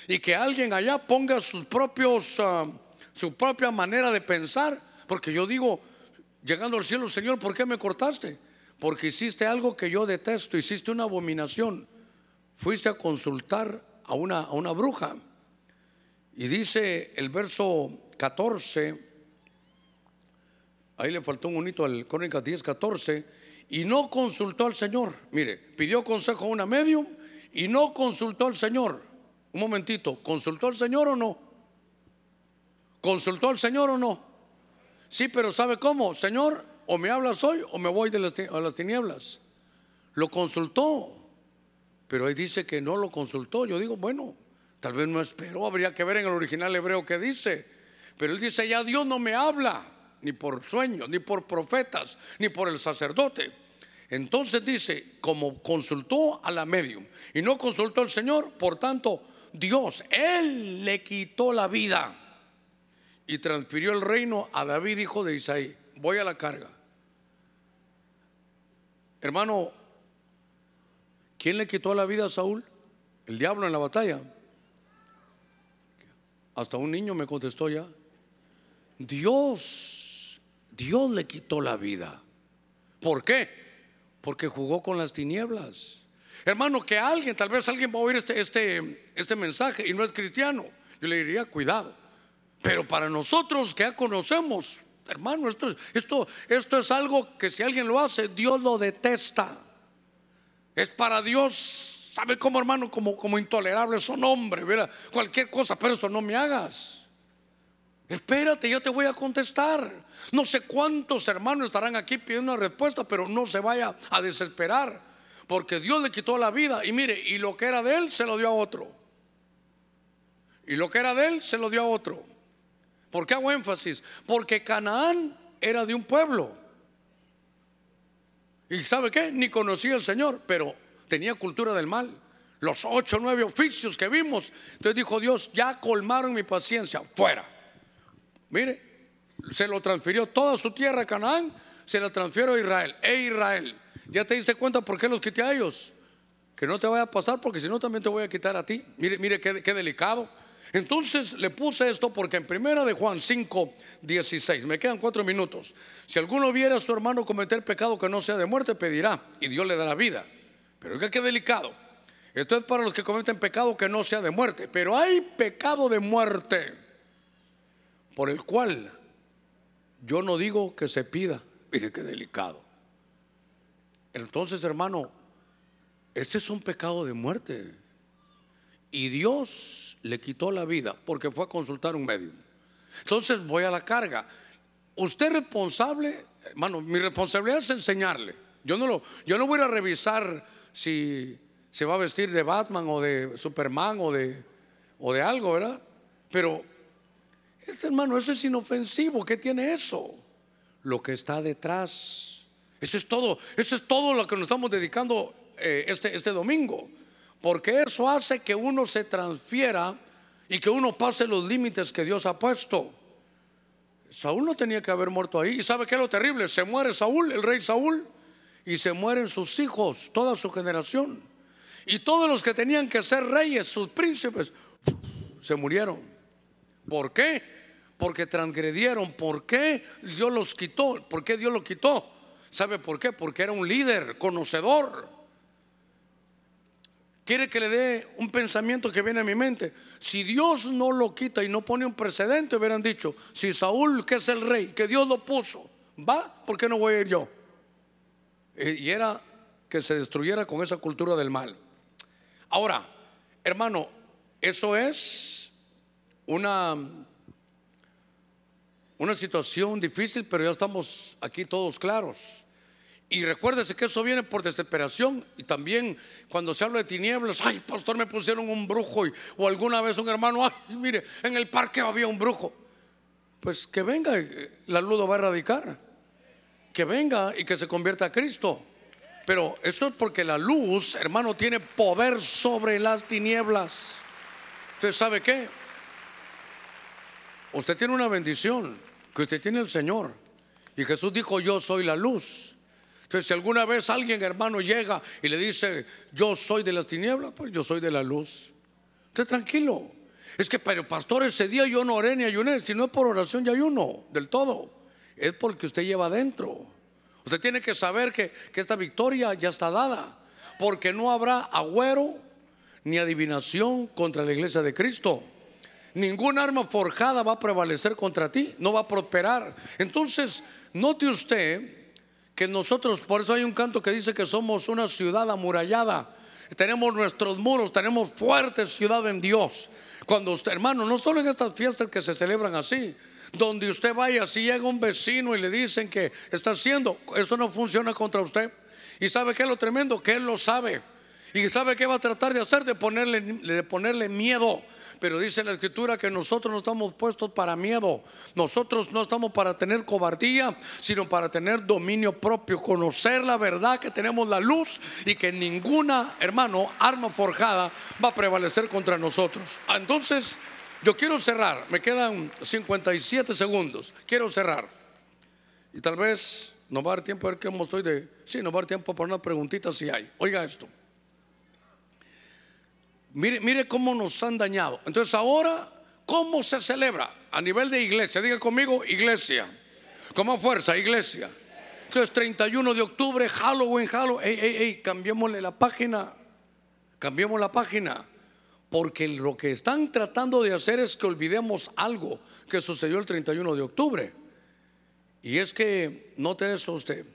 y que alguien allá ponga sus propios uh, su propia manera de pensar. Porque yo digo, llegando al cielo: Señor, ¿por qué me cortaste? Porque hiciste algo que yo detesto, hiciste una abominación. Fuiste a consultar a una, a una bruja. Y dice el verso catorce, ahí le faltó un unito al Crónicas diez, catorce: y no consultó al Señor. Mire, pidió consejo a una medium y no consultó al Señor. Un momentito, ¿consultó al Señor o no? ¿Consultó al Señor o no? Sí, pero ¿sabe cómo? Señor, o me hablas hoy o me voy de las, a las tinieblas. Lo consultó, pero ahí dice que no lo consultó. Yo digo, bueno, tal vez no esperó. Habría que ver en el original hebreo qué dice. Pero él dice: ya Dios no me habla, ni por sueños, ni por profetas, ni por el sacerdote. Entonces dice, como consultó a la medium y no consultó al Señor, por tanto Dios, Él le quitó la vida y transfirió el reino a David, hijo de Isaí. Voy a la carga. Hermano, ¿quién le quitó la vida a Saúl? El diablo en la batalla. Hasta un niño me contestó ya. Dios, Dios le quitó la vida. ¿Por qué? Porque jugó con las tinieblas. Hermano, que alguien, tal vez alguien va a oír este, este, este mensaje y no es cristiano. Yo le diría, cuidado. Pero para nosotros que ya conocemos, hermano, esto, esto, esto es algo que si alguien lo hace, Dios lo detesta. Es para Dios, ¿sabe cómo, hermano? Como, como intolerable, son hombre, ¿verdad? Cualquier cosa, pero esto no me hagas. Espérate, yo te voy a contestar. No sé cuántos hermanos estarán aquí pidiendo una respuesta, pero no se vaya a desesperar, porque Dios le quitó la vida. Y mire, y lo que era de él se lo dio a otro. Y lo que era de él se lo dio a otro. ¿Por qué hago énfasis? Porque Canaán era de un pueblo. ¿Y sabe qué? Ni conocía al Señor, pero tenía cultura del mal. Los ocho o nueve oficios que vimos. Entonces dijo Dios: ya colmaron mi paciencia, fuera. Mire, se lo transfirió toda su tierra a Canaán, se la transfiero a Israel. ¡Eh, Israel! ¿Ya te diste cuenta por qué los quité a ellos? Que no te vaya a pasar, porque si no también te voy a quitar a ti. Mire, mire qué, qué delicado. Entonces le puse esto porque en primera de Juan cinco, dieciséis, me quedan cuatro minutos. Si alguno viera a su hermano cometer pecado que no sea de muerte, pedirá y Dios le dará vida. Pero oiga qué delicado. Esto es para los que cometen pecado que no sea de muerte. Pero hay pecado de muerte, por el cual yo no digo que se pida. Mire qué delicado. Entonces, hermano, este es un pecado de muerte. Y Dios le quitó la vida porque fue a consultar un médium. Entonces voy a la carga. Usted es responsable, hermano. Mi responsabilidad es enseñarle. Yo no, lo, yo no voy a revisar si se va a vestir de Batman o de Superman o de, o de algo, ¿verdad? Pero este, hermano, eso es inofensivo. ¿Qué tiene eso? Lo que está detrás. Eso es todo. Eso es todo lo que nos estamos dedicando eh, este, este domingo. Porque eso hace que uno se transfiera y que uno pase los límites que Dios ha puesto. Saúl no tenía que haber muerto ahí. ¿Y sabe qué es lo terrible? Se muere Saúl, el rey Saúl, y se mueren sus hijos, toda su generación. Y todos los que tenían que ser reyes, sus príncipes, se murieron. ¿Por qué? Porque transgredieron. ¿Por qué Dios los quitó? ¿Por qué Dios los quitó? ¿Sabe por qué? Porque era un líder, conocedor. Quiere que le dé un pensamiento que viene a mi mente. Si Dios no lo quita y no pone un precedente, hubieran dicho: si Saúl, que es el rey, que Dios lo puso, va, ¿por qué no voy a ir yo? Y era que se destruyera con esa cultura del mal. Ahora, hermano, eso es una, una situación difícil, pero ya estamos aquí todos claros. Y recuérdese que eso viene por desesperación. Y también cuando se habla de tinieblas, ay, pastor, me pusieron un brujo, y, o alguna vez un hermano, ay, mire, en el parque había un brujo. Pues que venga, la luz lo va a erradicar. Que venga y que se convierta a Cristo. Pero eso es porque la luz, hermano, tiene poder sobre las tinieblas. Entonces, ¿sabe qué? Usted tiene una bendición, que usted tiene el Señor. Y Jesús dijo: yo soy la luz. Entonces, si alguna vez alguien, hermano, llega y le dice: yo soy de las tinieblas, pues yo soy de la luz. Usted tranquilo. Es que, pero pastor, ese día yo no oré ni ayuné. Si no es por oración y ayuno del todo, es porque usted lleva adentro. Usted tiene que saber que, que esta victoria ya está dada, porque no habrá agüero ni adivinación contra la iglesia de Cristo. Ningún arma forjada va a prevalecer contra ti, no va a prosperar. Entonces, note usted que nosotros, por eso hay un canto que dice que somos una ciudad amurallada, tenemos nuestros muros, tenemos fuerte ciudad en Dios. Cuando usted, hermano, no solo en estas fiestas que se celebran así, donde usted vaya, si llega un vecino y le dicen que está haciendo, eso no funciona contra usted. Y sabe que es lo tremendo, que él lo sabe. Y sabe que va a tratar de hacer, de ponerle, de ponerle miedo. Pero dice la escritura que nosotros no estamos puestos para miedo. Nosotros no estamos para tener cobardía, sino para tener dominio propio, conocer la verdad, que tenemos la luz y que ninguna, hermano, arma forjada va a prevalecer contra nosotros. Entonces, yo quiero cerrar. Me quedan cincuenta y siete segundos. Quiero cerrar. Y tal vez nos va a dar tiempo a ver cómo estoy de... Sí, nos va a dar tiempo para unas preguntitas si hay. Oiga esto. Mire, mire cómo nos han dañado. Entonces ahora, ¿cómo se celebra? A nivel de iglesia, diga conmigo, iglesia. Con más fuerza, iglesia. Entonces treinta y uno de octubre, Halloween, Halloween. Ey, ey, ey, cambiémosle la página. Cambiemos la página. Porque lo que están tratando de hacer es que olvidemos algo que sucedió el treinta y uno de octubre. Y es que, note eso usted.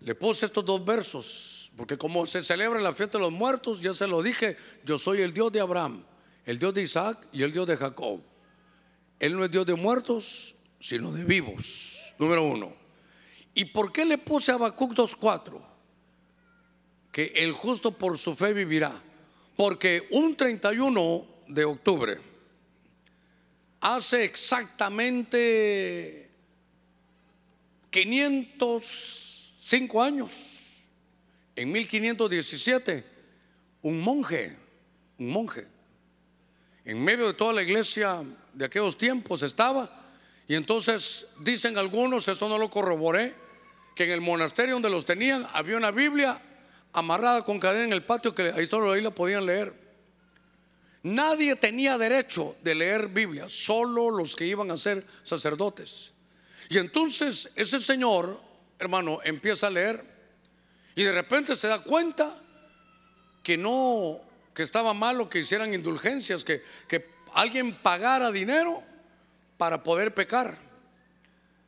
Le puse estos dos versos. Porque como se celebra la fiesta de los muertos, ya se lo dije, yo soy el Dios de Abraham, el Dios de Isaac y el Dios de Jacob. Él no es Dios de muertos, sino de vivos, número uno. ¿Y por qué le puse a Habacuc dos cuatro? Que el justo por su fe vivirá. Porque un treinta y uno de octubre, hace exactamente quinientos cinco años, en mil quinientos diecisiete, un monje, un monje, en medio de toda la iglesia de aquellos tiempos estaba, y entonces dicen algunos, eso no lo corroboré, que en el monasterio donde los tenían había una Biblia amarrada con cadena en el patio, que ahí solo ahí la podían leer. Nadie tenía derecho de leer Biblia, solo los que iban a ser sacerdotes. Y entonces ese señor, hermano, empieza a leer. Y de repente se da cuenta que no, que estaba malo que hicieran indulgencias, que, que alguien pagara dinero para poder pecar.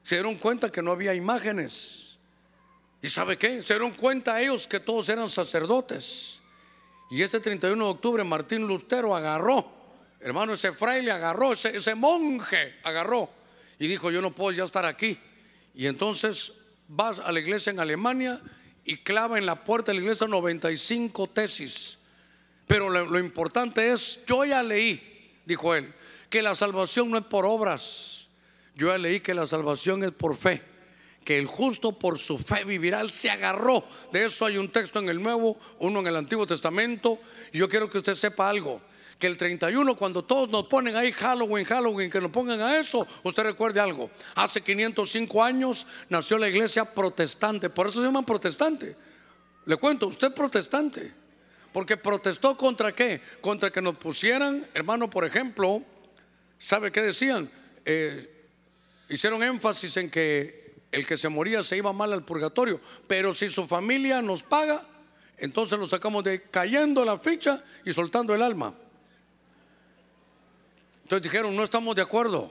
Se dieron cuenta que no había imágenes. ¿Y sabe qué? Se dieron cuenta ellos que todos eran sacerdotes. Y este treinta y uno de octubre Martín Lutero agarró, hermano, ese fraile agarró, ese, ese monje agarró y dijo: yo no puedo ya estar aquí. Y entonces vas a la iglesia en Alemania y clava en la puerta de la iglesia noventa y cinco tesis. Pero lo, lo importante es: yo ya leí, dijo él, que la salvación no es por obras. Yo ya leí que la salvación es por fe, que el justo por su fe vivirá. Él se agarró de eso. Hay un texto en el Nuevo, uno en el Antiguo Testamento. Y yo quiero que usted sepa algo, que el treinta y uno, cuando todos nos ponen ahí Halloween, Halloween, que nos pongan a eso, usted recuerde algo. Hace quinientos cinco años nació la iglesia protestante, por eso se llaman protestante. Le cuento, usted es protestante, porque protestó contra qué, contra que nos pusieran, hermano, por ejemplo, ¿sabe qué decían? Eh, hicieron énfasis en que el que se moría se iba mal al purgatorio, pero si su familia nos paga, entonces lo sacamos de cayendo la ficha y soltando el alma. Entonces dijeron: no estamos de acuerdo.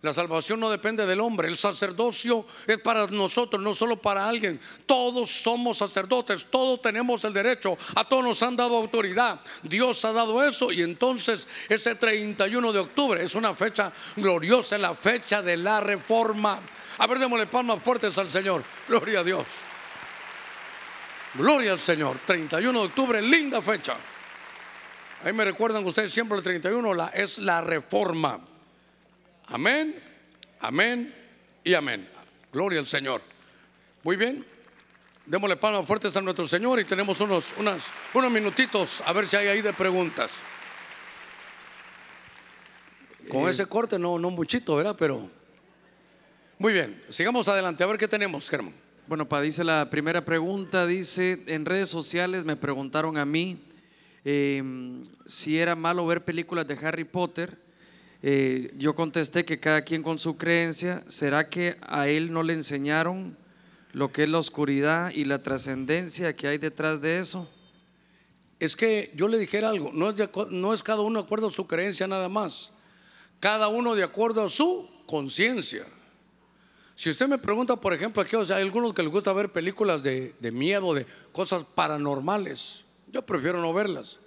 La salvación no depende del hombre. El sacerdocio es para nosotros, no solo para alguien. Todos somos sacerdotes, todos tenemos el derecho, a todos nos han dado autoridad. Dios ha dado eso, y entonces ese treinta y uno de octubre es una fecha gloriosa, es la fecha de la reforma. A ver, démosle palmas fuertes al Señor. Gloria a Dios. Gloria al Señor. Treinta y uno de octubre, linda fecha. Ahí me recuerdan ustedes siempre el treinta y uno, la, es la reforma. Amén, amén y amén. Gloria al Señor. Muy bien, démosle palmas fuertes a nuestro Señor. Y tenemos unos, unas, unos minutitos, a ver si hay ahí de preguntas. Con eh, ese corte no, no muchito, ¿verdad? Pero muy bien, sigamos adelante. A ver qué tenemos, Germán. Bueno, pa, dice la primera pregunta. Dice, en redes sociales me preguntaron a mí eh, si era malo ver películas de Harry Potter. Eh, yo contesté que cada quien con su creencia. ¿Será que a él no le enseñaron lo que es la oscuridad y la trascendencia que hay detrás de eso? Es que yo le dijera algo, no es, de, no es cada uno de acuerdo a su creencia nada más, cada uno de acuerdo a su conciencia. Si usted me pregunta, por ejemplo, aquí, o sea, hay algunos que les gusta ver películas de, de miedo, de cosas paranormales. Yo prefiero no verlas.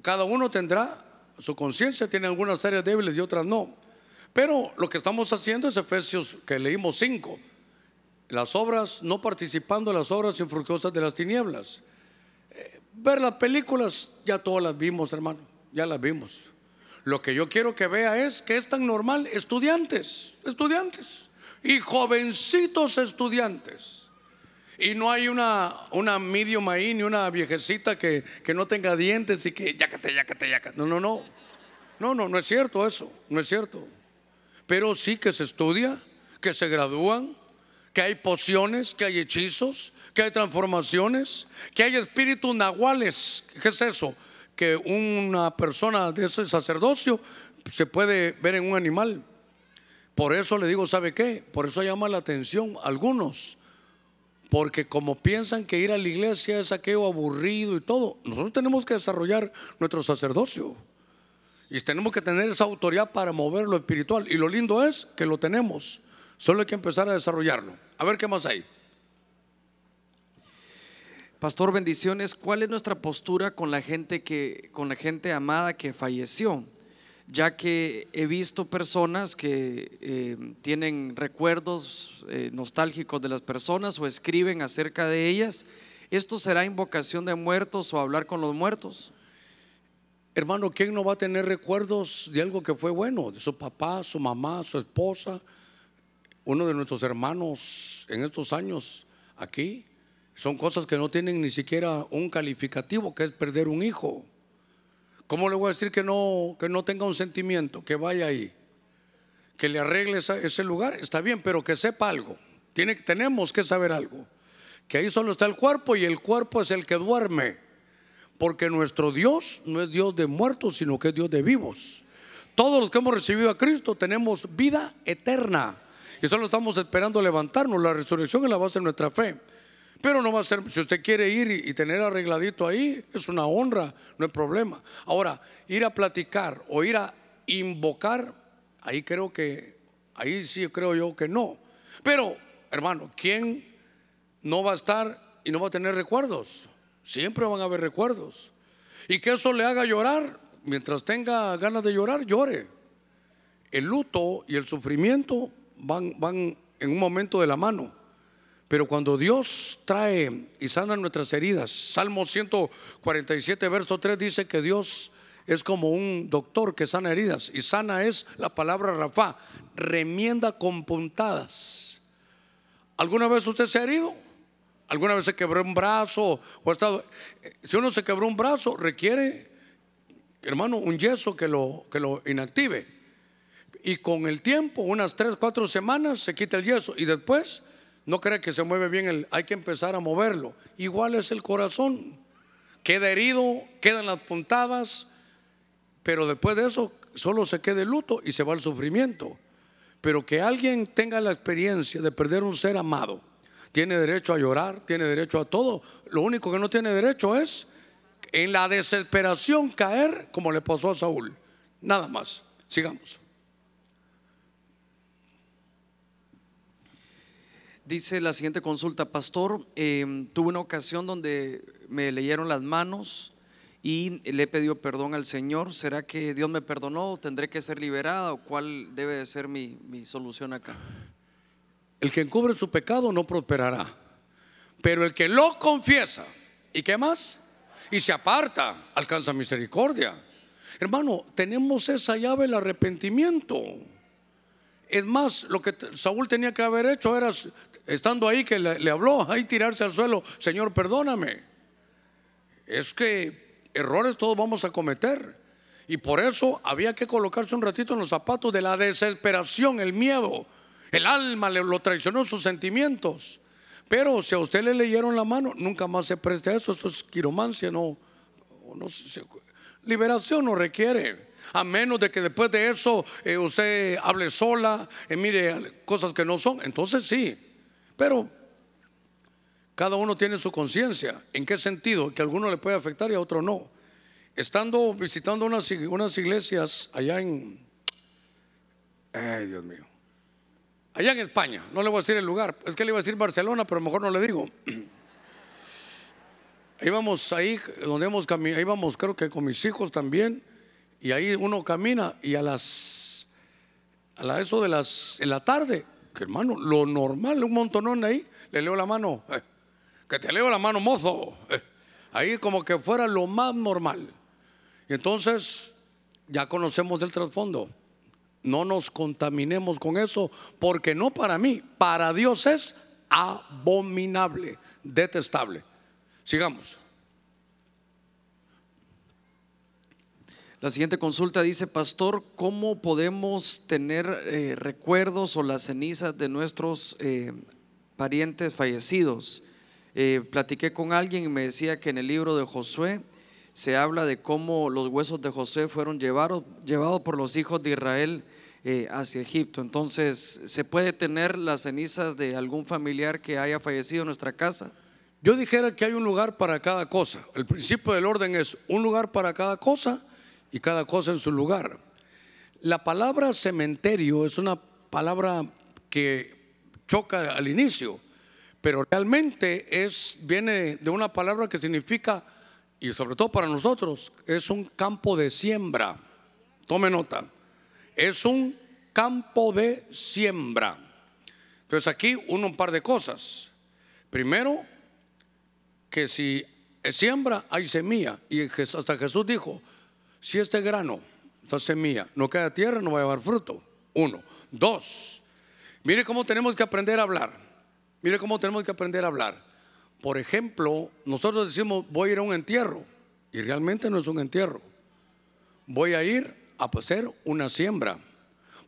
Cada uno tendrá su conciencia, tiene algunas áreas débiles y otras no. Pero lo que estamos haciendo es Efesios, que leímos cinco, las obras, no participando en las obras infructuosas de las tinieblas. eh, Ver las películas, ya todas las vimos, hermano, ya las vimos. Lo que yo quiero que vea es que es tan normal. Estudiantes, estudiantes y jovencitos estudiantes. Y no hay una, una medium ahí, ni una viejecita que, que no tenga dientes y que yácate, yácate, yácate. No, no, no. No, no, no es cierto eso, no es cierto. Pero sí que se estudia, que se gradúan, que hay pociones, que hay hechizos, que hay transformaciones, que hay espíritus nahuales. ¿Qué es eso? Que una persona de ese sacerdocio se puede ver en un animal. Por eso le digo, ¿sabe qué? Por eso llama la atención algunos. Porque como piensan que ir a la iglesia es aquello aburrido y todo, nosotros tenemos que desarrollar nuestro sacerdocio y tenemos que tener esa autoridad para mover lo espiritual. Y lo lindo es que lo tenemos, solo hay que empezar a desarrollarlo. A ver qué más hay. Pastor, bendiciones. ¿Cuál es nuestra postura con la gente que, con la gente amada que falleció? Ya que he visto personas que eh, tienen recuerdos eh, nostálgicos de las personas o escriben acerca de ellas. ¿Esto será invocación de muertos o hablar con los muertos? Hermano, ¿quién no va a tener recuerdos de algo que fue bueno? De su papá, su mamá, su esposa, uno de nuestros hermanos en estos años aquí. Son cosas que no tienen ni siquiera un calificativo, que es perder un hijo. ¿Cómo le voy a decir que no, que no tenga un sentimiento, que vaya ahí, que le arregle esa, ese lugar? Está bien, pero que sepa algo. Tiene, tenemos que saber algo, que ahí solo está el cuerpo y el cuerpo es el que duerme, porque nuestro Dios no es Dios de muertos, sino que es Dios de vivos. Todos los que hemos recibido a Cristo tenemos vida eterna y solo estamos esperando levantarnos. La resurrección es la base de nuestra fe. Pero no va a ser, si usted quiere ir y, y tener arregladito ahí, es una honra, no hay problema. Ahora, ir a platicar o ir a invocar, ahí creo que, ahí sí creo yo que no. Pero, hermano, ¿quién no va a estar y no va a tener recuerdos? Siempre van a haber recuerdos. Y que eso le haga llorar, mientras tenga ganas de llorar, llore. El luto y el sufrimiento van, van en un momento de la mano. Pero cuando Dios trae y sana nuestras heridas, Salmo ciento cuarenta y siete, verso tres, dice que Dios es como un doctor que sana heridas. Y sana es la palabra Rafa, remienda con puntadas. ¿Alguna vez usted se ha herido? ¿Alguna vez se quebró un brazo? O ha estado, si uno se quebró un brazo, requiere, hermano, un yeso que lo, que lo inactive. Y con el tiempo, unas tres, cuatro semanas, se quita el yeso y después... No crea que se mueve bien, el, hay que empezar a moverlo. Igual es el corazón. Queda herido, quedan las puntadas, pero después de eso solo se queda el luto y se va el sufrimiento. Pero que alguien tenga la experiencia de perder un ser amado, tiene derecho a llorar, tiene derecho a todo. Lo único que no tiene derecho es en la desesperación caer como le pasó a Saúl. Nada más, sigamos. Dice la siguiente consulta: pastor, eh, tuve una ocasión donde me leyeron las manos y le he pedido perdón al Señor. ¿Será que Dios me perdonó? ¿Tendré que ser liberada? ¿O cuál debe de ser mi, mi solución acá? El que encubre su pecado no prosperará, pero el que lo confiesa ¿y qué más? Y se aparta alcanza misericordia. Hermano, tenemos esa llave del arrepentimiento. Es más, lo que Saúl tenía que haber hecho era, estando ahí que le, le habló, ahí tirarse al suelo: Señor, perdóname. Es que errores todos vamos a cometer, y por eso había que colocarse un ratito en los zapatos de la desesperación, el miedo. El alma le, lo traicionó, sus sentimientos. Pero si a usted le leyeron la mano, nunca más se preste a eso. Esto es quiromancia, no, no se, liberación no requiere. A menos de que después de eso eh, usted hable sola, eh, mire cosas que no son, entonces sí. Pero cada uno tiene su conciencia. ¿En qué sentido? Que a alguno le puede afectar y a otro no. Estando visitando unas, unas iglesias allá en, ay Dios mío, allá en España, no le voy a decir el lugar, es que le iba a decir Barcelona, pero mejor no le digo. Íbamos ahí, donde hemos caminado, íbamos creo que con mis hijos también. Y ahí uno camina y a las, a la eso de las, en la tarde, que hermano, lo normal, un montonón ahí, le leo la mano, eh, que te leo la mano, mozo, eh, ahí como que fuera lo más normal. Y entonces ya conocemos el trasfondo, no nos contaminemos con eso, porque no para mí, para Dios es abominable, detestable. Sigamos. La siguiente consulta dice: pastor, ¿cómo podemos tener eh, recuerdos o las cenizas de nuestros eh, parientes fallecidos? Eh, platiqué con alguien y me decía que en el libro de Josué se habla de cómo los huesos de Josué fueron llevados llevado por los hijos de Israel eh, hacia Egipto. Entonces, ¿se puede tener las cenizas de algún familiar que haya fallecido en nuestra casa? Yo dijera que hay un lugar para cada cosa. El principio del orden es un lugar para cada cosa y cada cosa en su lugar. La palabra cementerio es una palabra que choca al inicio, pero realmente es, viene de una palabra que significa, y sobre todo para nosotros, es un campo de siembra. Tome nota, es un campo de siembra. Entonces aquí uno un par de cosas. Primero, que si siembra hay semilla, y hasta Jesús dijo: si este grano, esta semilla, no cae a tierra, no va a llevar fruto. Uno. Dos, mire cómo tenemos que aprender a hablar. Mire cómo tenemos que aprender a hablar. Por ejemplo, nosotros decimos: voy a ir a un entierro, y realmente no es un entierro. Voy a ir a hacer una siembra,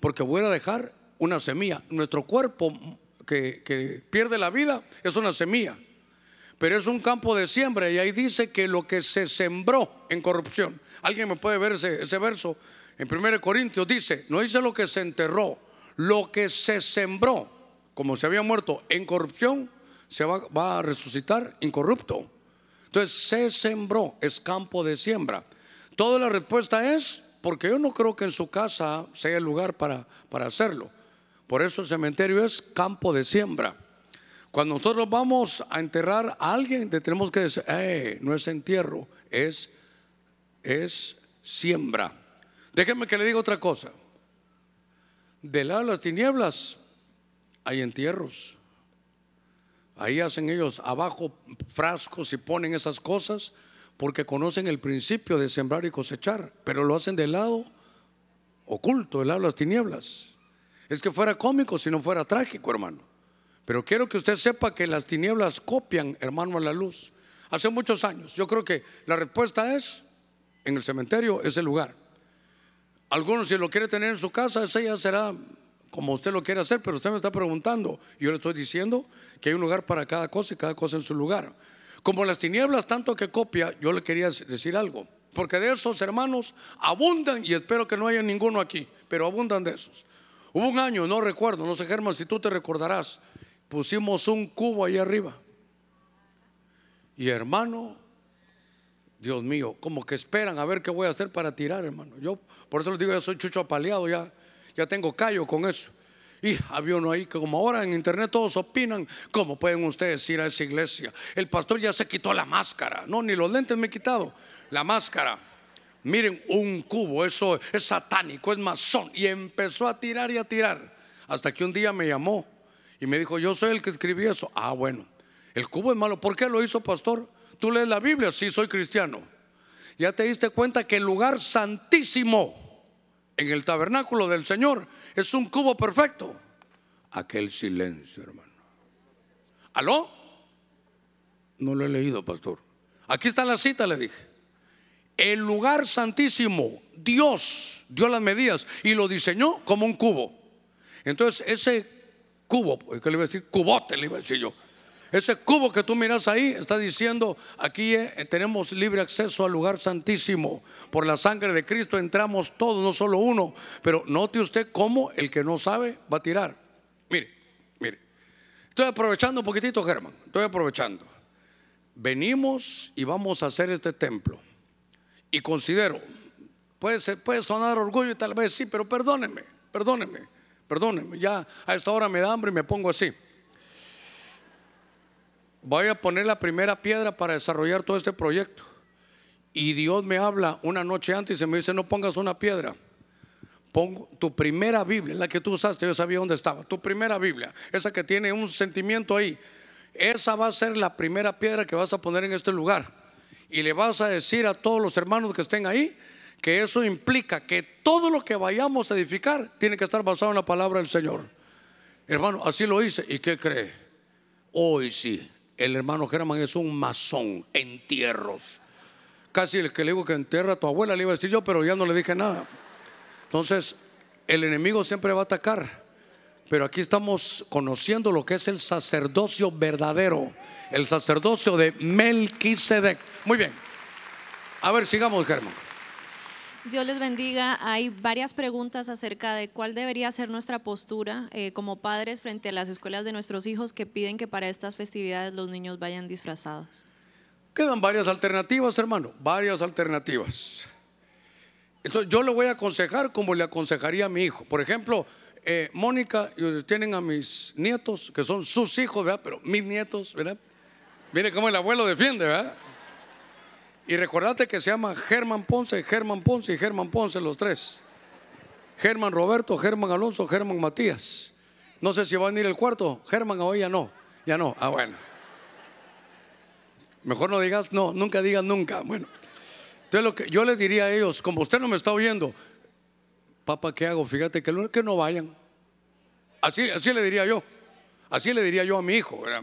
porque voy a dejar una semilla. Nuestro cuerpo que, que pierde la vida es una semilla, pero es un campo de siembra, y ahí dice que lo que se sembró en corrupción. Alguien me puede ver ese, ese verso en primero Corintios, dice, no dice lo que se enterró, lo que se sembró, como se había muerto en corrupción, se va, va a resucitar incorrupto. Entonces se sembró, es campo de siembra. Toda la respuesta es, porque yo no creo que en su casa sea el lugar para, para hacerlo. Por eso el cementerio es campo de siembra. Cuando nosotros vamos a enterrar a alguien, tenemos que decir: hey, no es entierro, es, es siembra. Déjenme que le diga otra cosa. Del lado de las tinieblas hay entierros. Ahí hacen ellos abajo frascos y ponen esas cosas, porque conocen el principio de sembrar y cosechar, pero lo hacen del lado oculto, del lado de las tinieblas. Es que fuera cómico si no fuera trágico, hermano. Pero quiero que usted sepa que las tinieblas copian, hermano, a la luz. Hace muchos años, yo creo que la respuesta es: en el cementerio es el lugar. Algunos, si lo quiere tener en su casa, ese ya será como usted lo quiere hacer, pero usted me está preguntando, yo le estoy diciendo que hay un lugar para cada cosa y cada cosa en su lugar. Como las tinieblas tanto que copia, yo le quería decir algo, porque de esos, hermanos, abundan, y espero que no haya ninguno aquí, pero abundan de esos. Hubo un año, no recuerdo, no sé, Germán, si tú te recordarás, pusimos un cubo ahí arriba, y hermano, Dios mío, como que esperan a ver qué voy a hacer para tirar, hermano. Yo por eso les digo, yo soy chucho apaleado, ya, ya tengo callo con eso. Y había uno ahí que, como ahora en internet todos opinan, ¿cómo pueden ustedes ir a esa iglesia? El pastor ya se quitó la máscara. No, ni los lentes me he quitado, la máscara. Miren, un cubo, eso es satánico, es masón. Y empezó a tirar y a tirar, hasta que un día me llamó y me dijo: yo soy el que escribí eso. Ah, bueno, el cubo es malo. ¿Por qué lo hizo, pastor? ¿Tú lees la Biblia? Sí, soy cristiano. Ya te diste cuenta que el lugar santísimo en el tabernáculo del Señor es un cubo perfecto. Aquel silencio, hermano. ¿Aló? No lo he leído, pastor. Aquí está la cita, le dije. El lugar santísimo, Dios dio las medidas y lo diseñó como un cubo. Entonces ese cubo, ¿qué le iba a decir? Cubote le iba a decir yo. Ese cubo que tú miras ahí está diciendo: aquí eh, tenemos libre acceso al lugar santísimo. Por la sangre de Cristo entramos todos, no solo uno. Pero note usted cómo el que no sabe va a tirar. Mire, mire. Estoy aprovechando un poquitito, Germán. Estoy aprovechando. Venimos y vamos a hacer este templo. Y considero, puede ser, puede sonar orgullo y tal vez sí, pero perdónenme, perdónenme, perdónenme. Ya a esta hora me da hambre y me pongo así. Voy a poner la primera piedra para desarrollar todo este proyecto. Y Dios me habla una noche antes y se me dice: no pongas una piedra, pon tu primera Biblia, la que tú usaste. Yo sabía dónde estaba, tu primera Biblia, esa que tiene un sentimiento ahí. Esa va a ser la primera piedra que vas a poner en este lugar. Y le vas a decir a todos los hermanos que estén ahí que eso implica que todo lo que vayamos a edificar tiene que estar basado en la palabra del Señor. Hermano, así lo hice. ¿Y qué cree? Hoy sí, el hermano Germán es un masón, entierros. Casi el que le digo que entierra a tu abuela le iba a decir yo, pero ya no le dije nada. Entonces, el enemigo siempre va a atacar. Pero aquí estamos conociendo lo que es el sacerdocio verdadero, el sacerdocio de Melquisedec. Muy bien. A ver, sigamos, Germán. Dios les bendiga. Hay varias preguntas acerca de cuál debería ser nuestra postura eh, como padres frente a las escuelas de nuestros hijos que piden que para estas festividades los niños vayan disfrazados. Quedan varias alternativas, hermano, varias alternativas. Entonces yo le voy a aconsejar como le aconsejaría a mi hijo. Por ejemplo, eh, Mónica, tienen a mis nietos que son sus hijos, ¿verdad? Pero mis nietos, ¿verdad? Mire cómo el abuelo defiende, ¿verdad? Y recordate que se llama Germán Ponce, Germán Ponce y Germán Ponce, los tres. Germán Roberto, Germán Alonso, Germán Matías. No sé si va a venir el cuarto, Germán, hoy ya no, ya no, ah bueno. Mejor no digas, no, nunca digas nunca, bueno. Entonces lo que yo les diría a ellos, como usted no me está oyendo, papá, ¿qué hago? Fíjate que, que no vayan. Así, así le diría yo, así le diría yo a mi hijo, ¿verdad?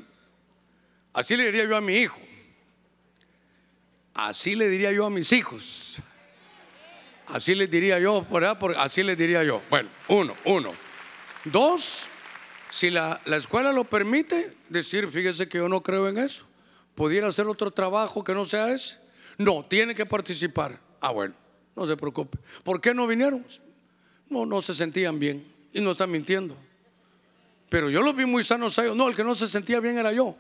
Así le diría yo a mi hijo. Así le diría yo a mis hijos. Así les diría yo, ¿verdad? Porque así les diría yo. Bueno, uno, uno. Dos, si la, la escuela lo permite, decir: fíjese que yo no creo en eso. ¿Pudiera hacer otro trabajo que no sea ese? No, tiene que participar. Ah, bueno, no se preocupe. ¿Por qué no vinieron? No, no se sentían bien. Y no están mintiendo. Pero yo los vi muy sanos a ellos. No, el que no se sentía bien era yo.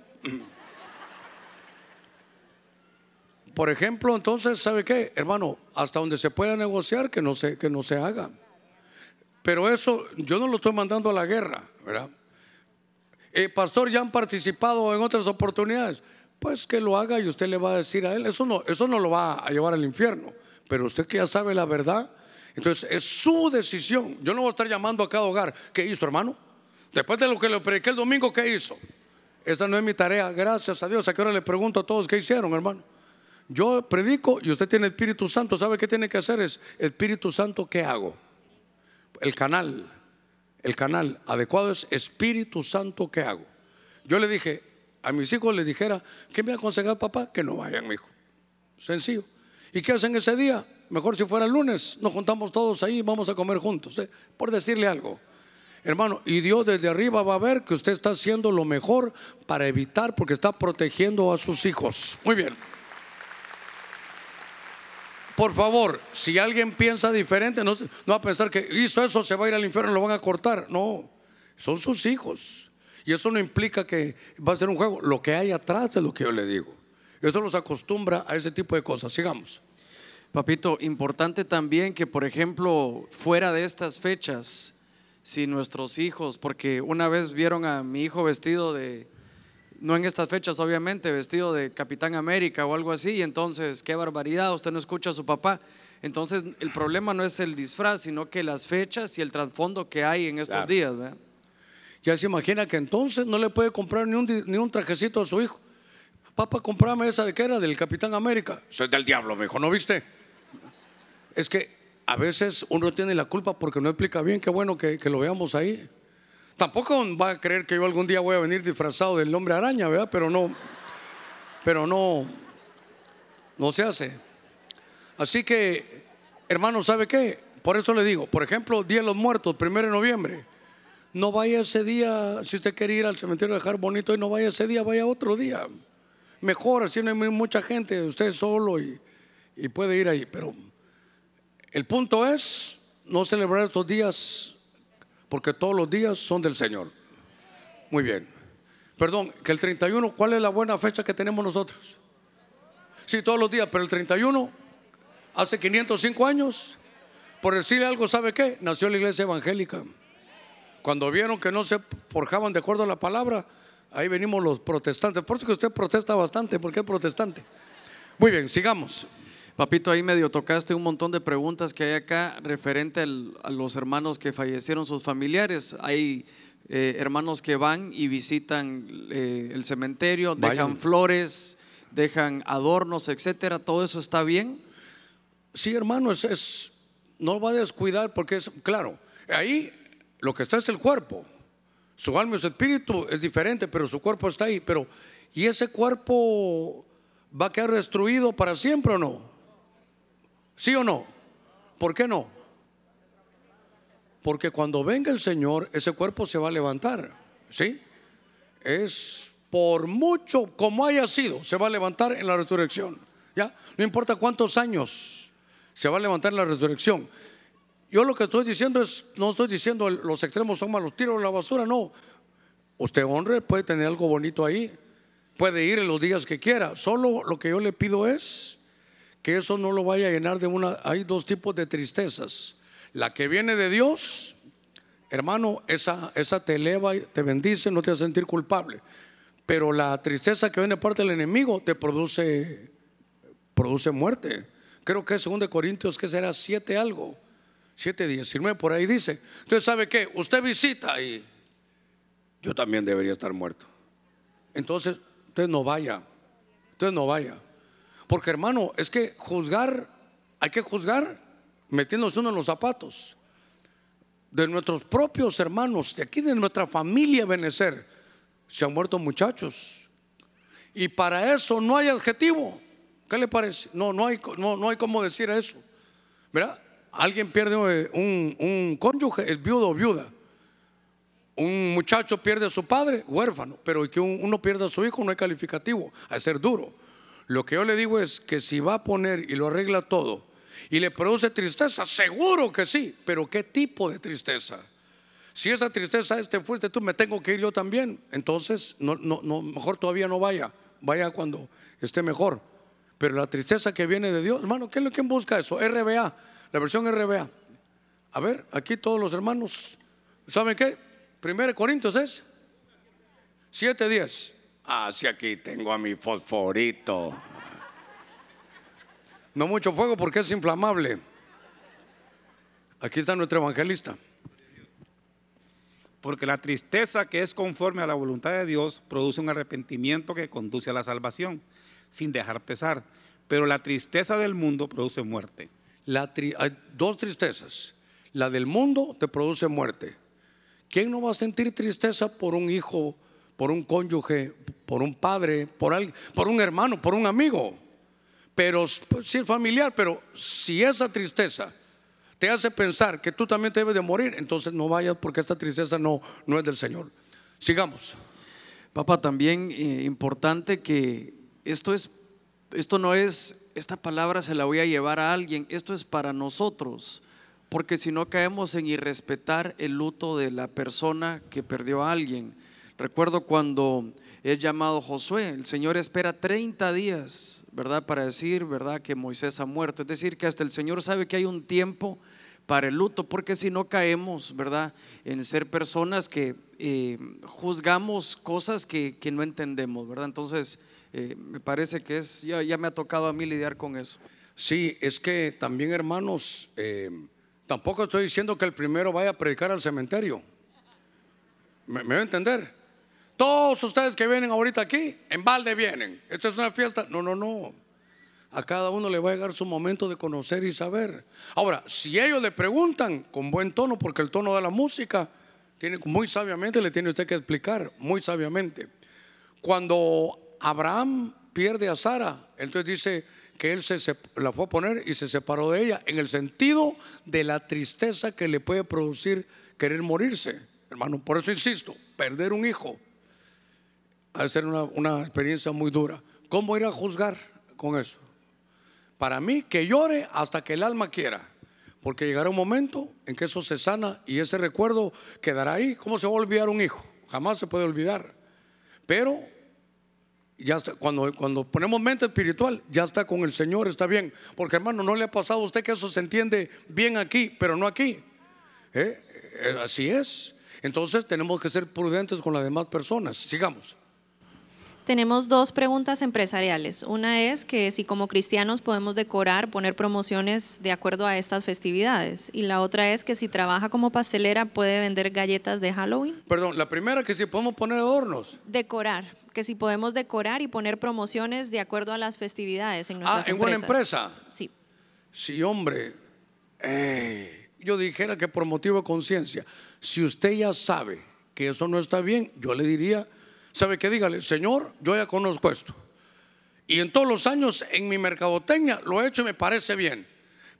Por ejemplo, entonces, ¿sabe qué, hermano? Hasta donde se pueda negociar, que no se, que no se haga. Pero eso, yo no lo estoy mandando a la guerra, ¿verdad? Eh, pastor, ¿ya han participado en otras oportunidades? Pues que lo haga y usted le va a decir a él. Eso no, eso no lo va a llevar al infierno. Pero usted que ya sabe la verdad, entonces es su decisión. Yo no voy a estar llamando a cada hogar. ¿Qué hizo, hermano? Después de lo que le prediqué el domingo, ¿qué hizo? Esa no es mi tarea, gracias a Dios. ¿A qué hora le pregunto a todos qué hicieron, hermano? Yo predico y usted tiene el Espíritu Santo. ¿Sabe qué tiene que hacer? Es: Espíritu Santo, ¿qué hago? El canal, el canal adecuado es Espíritu Santo, ¿qué hago? Yo le dije a mis hijos, les dijera: ¿qué me aconseja papá? Que no vayan, mi hijo. Sencillo. ¿Y qué hacen ese día? Mejor si fuera el lunes, nos juntamos todos ahí y vamos a comer juntos, ¿eh? Por decirle algo, hermano. Y Dios desde arriba va a ver que usted está haciendo lo mejor para evitar, porque está protegiendo a sus hijos. Muy bien. Por favor, si alguien piensa diferente, no, no va a pensar que hizo eso, se va a ir al infierno, lo van a cortar. No, son sus hijos. Y eso no implica que va a ser un juego. Lo que hay atrás es lo que yo le digo. Eso los acostumbra a ese tipo de cosas. Sigamos. Papito, importante también que, por ejemplo, fuera de estas fechas, si nuestros hijos, porque una vez vieron a mi hijo vestido de, no en estas fechas obviamente, vestido de Capitán América o algo así, y entonces qué barbaridad, usted no escucha a su papá. Entonces el problema no es el disfraz, sino que las fechas y el trasfondo que hay en estos claro. días, ¿verdad? Ya se imagina que entonces no le puede comprar ni un, ni un trajecito a su hijo. Papá, comprame esa de que era del Capitán América. Soy del diablo, me dijo, ¿no viste? Es que a veces uno tiene la culpa porque no explica bien. Qué bueno que, que lo veamos ahí. Tampoco va a creer que yo algún día voy a venir disfrazado del hombre araña, ¿verdad? Pero no, pero no, no se hace. Así que, hermano, ¿sabe qué? Por eso le digo, por ejemplo, Día de los Muertos, primero de noviembre. No vaya ese día, si usted quiere ir al cementerio a dejar bonito, y no vaya ese día, vaya otro día. Mejor, así no hay mucha gente, usted solo y, y puede ir ahí. Pero el punto es no celebrar estos días, porque todos los días son del Señor. Muy bien. Perdón, que el treinta y uno, ¿cuál es la buena fecha que tenemos nosotros? Sí, todos los días, pero el treinta y uno, hace quinientos cinco años, por decirle algo, ¿sabe qué? Nació la iglesia evangélica. Cuando vieron que no se forjaban de acuerdo a la palabra, ahí venimos los protestantes. Por eso que usted protesta bastante, porque es protestante. Muy bien, sigamos. Papito, ahí medio tocaste un montón de preguntas que hay acá referente al, a los hermanos que fallecieron, sus familiares. Hay eh, hermanos que van y visitan eh, el cementerio, Vayan. dejan flores, dejan adornos, etcétera. ¿Todo eso está bien? Sí, hermano, es, es, no va a descuidar porque es, claro, ahí lo que está es el cuerpo. Su alma y su espíritu es diferente, pero su cuerpo está ahí. Pero, ¿y ese cuerpo va a quedar destruido para siempre o no? ¿Sí o no? ¿Por qué no? Porque cuando venga el Señor, ese cuerpo se va a levantar, ¿sí? Es por mucho, como haya sido, se va a levantar en la resurrección, ¿ya? No importa cuántos años, se va a levantar en la resurrección. Yo lo que estoy diciendo es, no estoy diciendo los extremos son malos, tiro a la basura, no. Usted honre, puede tener algo bonito ahí, puede ir en los días que quiera. Solo lo que yo le pido es que eso no lo vaya a llenar de una. Hay dos tipos de tristezas. La que viene de Dios, hermano, esa, esa te eleva, te bendice, no te hace sentir culpable. Pero la tristeza que viene de parte del enemigo te produce, produce muerte. Creo que es segundo Corintios, que será siete algo. siete diecinueve, por ahí dice. Entonces, ¿sabe qué? Usted visita y yo también debería estar muerto. Entonces, usted no vaya. Usted no vaya. Porque, hermano, es que juzgar, hay que juzgar metiéndose uno en los zapatos de nuestros propios hermanos, de aquí de nuestra familia Benecer. Se han muerto muchachos. Y para eso no hay adjetivo. ¿Qué le parece? No, no hay, no, no hay cómo decir eso, ¿verdad? Alguien pierde un, un cónyuge, es viudo o viuda. Un muchacho pierde a su padre, huérfano. Pero que uno pierda a su hijo no es calificativo, a ser duro. Lo que yo le digo es que si va a poner y lo arregla todo y le produce tristeza, seguro que sí. Pero ¿qué tipo de tristeza? Si esa tristeza es te fuiste tú, me tengo que ir yo también. Entonces no, no, no, mejor todavía no vaya. Vaya cuando esté mejor. Pero la tristeza que viene de Dios, hermano, ¿qué es lo que busca eso? R B A, la versión R B A. A ver, aquí todos los hermanos, ¿saben qué? Primero Corintios es siete diez. Ah, sí, aquí tengo a mi fosforito. No mucho fuego porque es inflamable. Aquí está nuestro evangelista. Porque la tristeza que es conforme a la voluntad de Dios produce un arrepentimiento que conduce a la salvación, sin dejar pesar. Pero la tristeza del mundo produce muerte. La tri, hay dos tristezas. La del mundo te produce muerte. ¿Quién no va a sentir tristeza por un hijo, por un cónyuge, por un padre, por, alguien, por un hermano, por un amigo? Pero si es familiar, pero si esa tristeza te hace pensar que tú también te debes de morir, entonces no vayas porque esta tristeza no, no es del Señor. Sigamos. Papá, también eh, importante que esto es, esto no es. Esta palabra se la voy a llevar a alguien, esto es para nosotros, porque si no caemos en irrespetar el luto de la persona que perdió a alguien. Recuerdo cuando es llamado Josué, el Señor espera treinta días, ¿verdad? Para decir, ¿verdad? Que Moisés ha muerto, es decir, que hasta el Señor sabe que hay un tiempo para el luto, porque si no caemos, ¿verdad?, en ser personas que eh, juzgamos cosas que, que no entendemos, ¿verdad? Entonces eh, me parece que es, ya, ya me ha tocado a mí lidiar con eso. Sí, es que también, hermanos, eh, tampoco estoy diciendo que el primero vaya a predicar al cementerio. ¿Me, me voy a entender? Todos ustedes que vienen ahorita aquí, en balde vienen. Esta es una fiesta. No, no, no. A cada uno le va a llegar su momento de conocer y saber. Ahora, si ellos le preguntan con buen tono, porque el tono de la música tiene, muy sabiamente le tiene usted que explicar, muy sabiamente. Cuando Abraham pierde a Sara, entonces dice que él se la fue a poner y se separó de ella, en el sentido de la tristeza que le puede producir querer morirse. Hermano, por eso insisto, perder un hijo ha de ser una, una experiencia muy dura. ¿Cómo ir a juzgar con eso? Para mí, que llore hasta que el alma quiera, porque llegará un momento en que eso se sana y ese recuerdo quedará ahí. ¿Cómo se va a olvidar un hijo? Jamás se puede olvidar. Pero ya está, cuando, cuando ponemos mente espiritual, ya está con el Señor, está bien. Porque, hermano, ¿no le ha pasado a usted que eso se entiende bien aquí, pero no aquí? ¿Eh? Así es. Entonces tenemos que ser prudentes con las demás personas. Sigamos. Tenemos dos preguntas empresariales. Una es que si como cristianos podemos decorar, poner promociones de acuerdo a estas festividades. Y la otra es que si trabaja como pastelera puede vender galletas de Halloween. Perdón, la primera, que si podemos poner adornos. Decorar, que si podemos decorar y poner promociones de acuerdo a las festividades en nuestras ah, empresas. ¿En una empresa? Sí. Sí, hombre. Eh, yo dijera que por motivo de conciencia. Si usted ya sabe que eso no está bien, yo le diría... ¿Sabe qué? Dígale, Señor, yo ya conozco esto. Y en todos los años en mi mercadotecnia lo he hecho y me parece bien.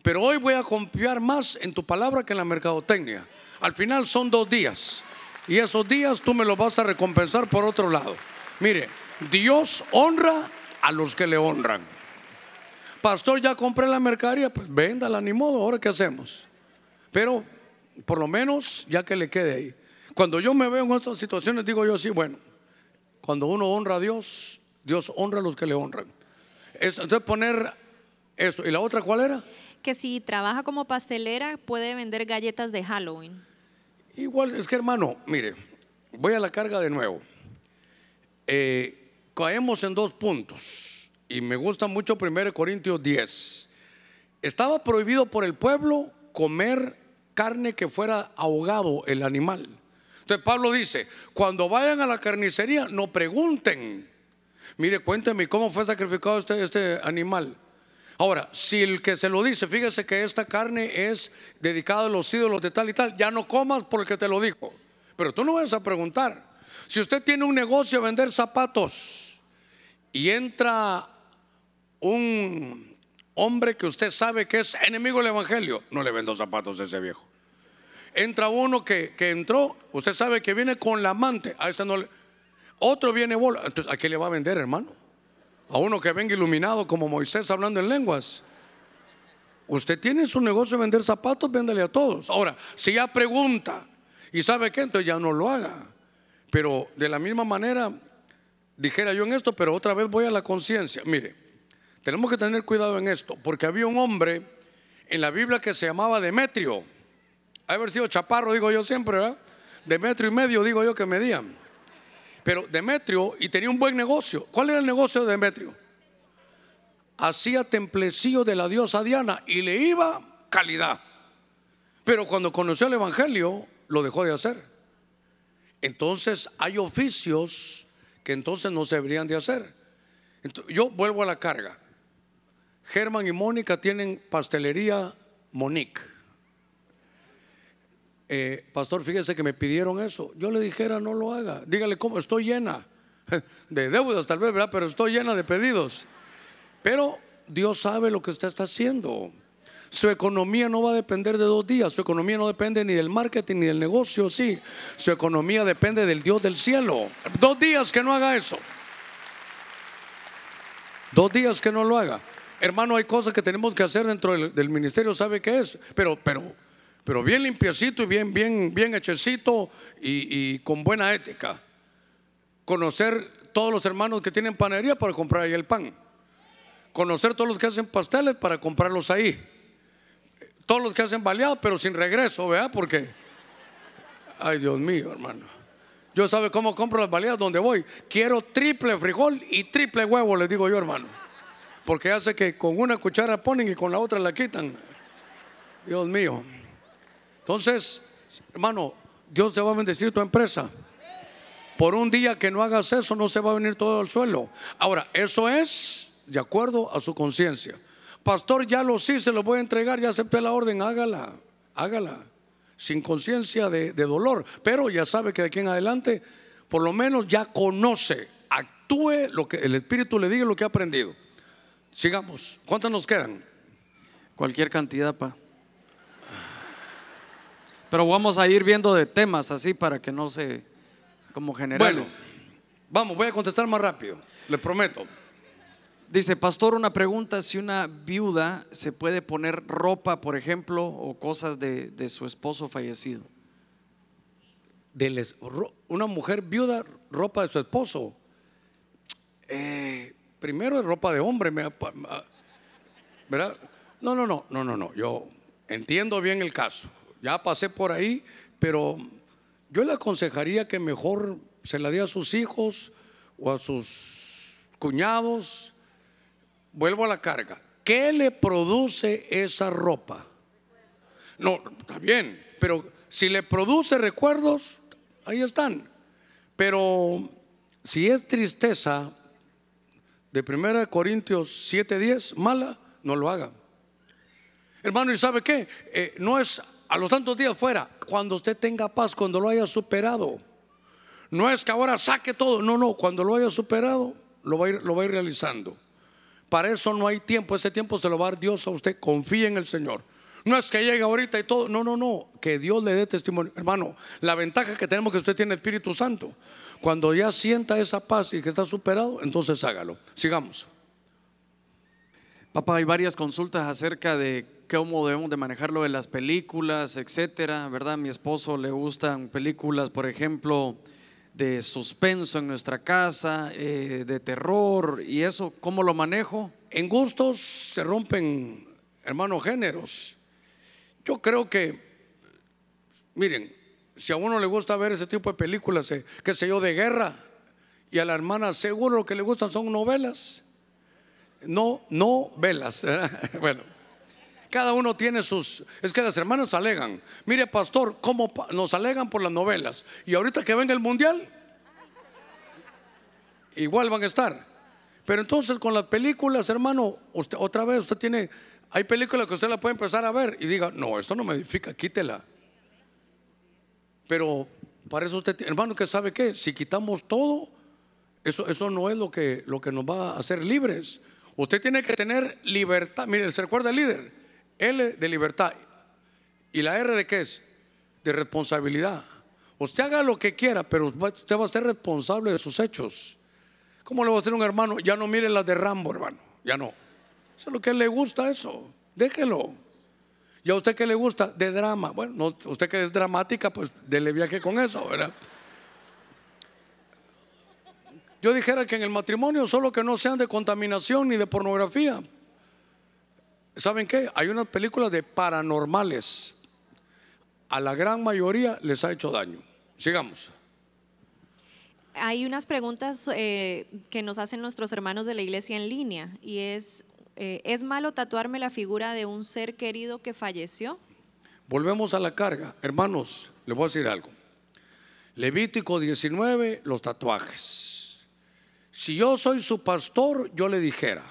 Pero hoy voy a confiar más en tu palabra que en la mercadotecnia. Al final son dos días. Y esos días tú me los vas a recompensar por otro lado. Mire, Dios honra a los que le honran. Pastor, ya compré la mercadería. Pues véndala, ni modo, ahora qué hacemos. Pero por lo menos ya que le quede ahí. Cuando yo me veo en estas situaciones digo yo así, bueno. Cuando uno honra a Dios, Dios honra a los que le honran. Entonces poner eso. ¿Y la otra cuál era? Que si trabaja como pastelera puede vender galletas de Halloween. Igual es que, hermano, mire, voy a la carga de nuevo. eh, Caemos en dos puntos. Y me gusta mucho primero Corintios diez. Estaba prohibido por el pueblo comer carne que fuera ahogado el animal. Entonces Pablo dice, cuando vayan a la carnicería no pregunten, mire, cuénteme cómo fue sacrificado este, este animal. Ahora, si el que se lo dice, fíjese que esta carne es dedicada a los ídolos de tal y tal, ya no comas porque te lo dijo. Pero tú no vas a preguntar. Si usted tiene un negocio a vender zapatos y entra un hombre que usted sabe que es enemigo del evangelio, no le vendo zapatos a ese viejo. Entra uno que, que entró, usted sabe que viene con la amante, a esta no le, otro viene bola, entonces ¿a qué le va a vender, hermano? A uno que venga iluminado como Moisés hablando en lenguas. Usted tiene su negocio de vender zapatos, véndale a todos. Ahora, si ya pregunta y sabe qué, entonces ya no lo haga. Pero de la misma manera, dijera yo en esto, pero otra vez voy a la conciencia. Mire, tenemos que tener cuidado en esto, porque había un hombre en la Biblia que se llamaba Demetrio. Haber sido chaparro, digo yo siempre, ¿verdad? De metro y medio, digo yo que medían. Pero Demetrio, y tenía un buen negocio. ¿Cuál era el negocio de Demetrio? Hacía templecillo de la diosa Diana y le iba calidad. Pero cuando conoció el evangelio, lo dejó de hacer. Entonces hay oficios que entonces no se deberían de hacer. Entonces, yo vuelvo a la carga. Germán y Mónica tienen pastelería Monique. Eh, pastor, fíjese que me pidieron eso. Yo le dijera, no lo haga. Dígale cómo, estoy llena de deudas tal vez, ¿verdad? Pero estoy llena de pedidos. Pero Dios sabe lo que usted está haciendo. Su economía no va a depender de dos días. Su economía no depende ni del marketing ni del negocio, sí. Su economía depende del Dios del cielo. Dos días que no haga eso. Dos días que no lo haga. Hermano, hay cosas que tenemos que hacer dentro del, del ministerio, ¿sabe qué es? Pero, pero Pero bien limpiecito y bien, bien, bien hechecito y, y con buena ética. Conocer todos los hermanos que tienen panadería para comprar ahí el pan. Conocer todos los que hacen pasteles para comprarlos ahí. todos los que hacen baleadas, pero sin regreso, ¿verdad? Porque, ay Dios mío, hermano, yo sabe cómo compro las baleadas donde voy. Quiero triple frijol y triple huevo, les digo yo, hermano, porque hace que con una cuchara ponen y con la otra la quitan. Dios mío. Entonces, hermano, Dios te va a bendecir tu empresa. Por un día que no hagas eso, no se va a venir todo al suelo. Ahora, eso es de acuerdo a su conciencia. Pastor, ya lo sí, se lo voy a entregar, ya acepté la orden, hágala, hágala. Sin conciencia de, de dolor, pero ya sabe que de aquí en adelante, por lo menos ya conoce, actúe lo que el Espíritu le diga, lo que ha aprendido. Sigamos, ¿cuántas nos quedan? Cualquier cantidad, pa. Pero vamos a ir viendo de temas así para que no se... como generales. Bueno, vamos, voy a contestar más rápido, les prometo. Dice, pastor, una pregunta: si una viuda se puede poner ropa, por ejemplo, o cosas de, de su esposo fallecido. ¿De les, ro, una mujer viuda, ropa de su esposo? Eh, primero es ropa de hombre, ¿verdad? No, no, no, no, no, no. Yo entiendo bien el caso. Ya pasé por ahí, pero yo le aconsejaría que mejor se la dé a sus hijos o a sus cuñados. Vuelvo a la carga. ¿Qué le produce esa ropa? No, está bien, pero si le produce recuerdos, ahí están. Pero si es tristeza, de primera de Corintios siete diez, mala, no lo haga. Hermano, ¿y sabe qué? Eh, no es... a los tantos días fuera, cuando usted tenga paz, cuando lo haya superado. No es que ahora saque todo, no, no, cuando lo haya superado, lo va a ir, lo va a ir realizando. Para eso no hay tiempo, ese tiempo se lo va a dar Dios a usted, confíe en el Señor. No es que llegue ahorita y todo, no, no, no, que Dios le dé testimonio. Hermano, la ventaja que tenemos es que usted tiene el Espíritu Santo. Cuando ya sienta esa paz y que está superado, entonces hágalo. Sigamos. Papá, hay varias consultas acerca de cómo debemos de manejarlo de las películas, etcétera, ¿verdad? A mi esposo le gustan películas, por ejemplo, de suspenso en nuestra casa, eh, de terror y eso. ¿Cómo lo manejo? En gustos se rompen, hermanos, géneros. Yo creo que, miren, si a uno le gusta ver ese tipo de películas, eh, qué sé yo, de guerra, y a la hermana seguro lo que le gustan son novelas. No, no velas. Bueno, cada uno tiene sus, es que las hermanas alegan, mire pastor, cómo pa, nos alegan por las novelas, y ahorita que venga el mundial igual van a estar. Pero entonces con las películas, hermano, usted, otra vez usted tiene, hay películas que usted la puede empezar a ver y diga, no, esto no me edifica, quítela. Pero para eso usted, hermano, que sabe que si quitamos todo, eso, eso no es lo que, lo que nos va a hacer libres. Usted tiene que tener libertad. Mire, se recuerda el líder, L de libertad. ¿Y la R de qué es? De responsabilidad. Usted haga lo que quiera, pero usted va a ser responsable de sus hechos. ¿Cómo le va a hacer un hermano? Ya no mire las de Rambo, hermano, ya no. Eso es lo que le gusta, eso, déjelo. ¿Y a usted qué le gusta? De drama. Bueno, no, usted que es dramática, pues dele viaje con eso, ¿verdad? Yo dijera que en el matrimonio solo que no sean de contaminación ni de pornografía. ¿Saben qué? Hay unas películas de paranormales. A la gran mayoría les ha hecho daño. Sigamos. Hay unas preguntas eh, que nos hacen nuestros hermanos de la iglesia en línea, y es, eh, ¿es malo tatuarme la figura de un ser querido que falleció? Volvemos a la carga. Hermanos, les voy a decir algo. Levítico diecinueve, los tatuajes. Si yo soy su pastor, yo le dijera,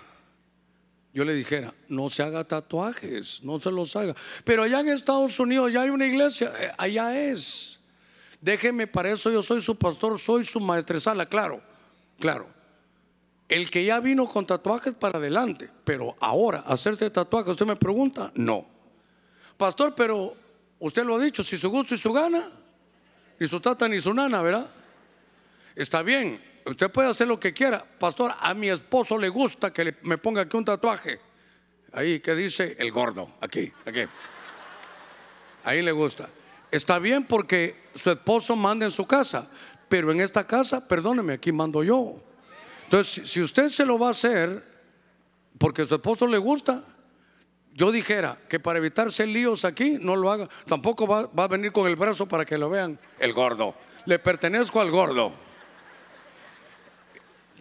yo le dijera, no se haga tatuajes, no se los haga. Pero allá en Estados Unidos ya hay una iglesia, allá es. Déjeme, para eso yo soy su pastor, soy su maestresala, claro, claro. El que ya vino con tatuajes para adelante, pero ahora hacerse tatuajes, usted me pregunta, no. Pastor, pero usted lo ha dicho, si su gusto y su gana, ni su tata ni su nana, ¿verdad? Está bien. Usted puede hacer lo que quiera. Pastor, a mi esposo le gusta que me ponga aquí un tatuaje. Ahí que dice el gordo, aquí, aquí. Ahí le gusta. Está bien, porque su esposo manda en su casa, pero en esta casa, perdóneme, aquí mando yo. Entonces, si usted se lo va a hacer porque a su esposo le gusta, yo dijera que para evitarse líos aquí no lo haga, tampoco va, va a venir con el brazo para que lo vean. El gordo, le pertenezco al gordo.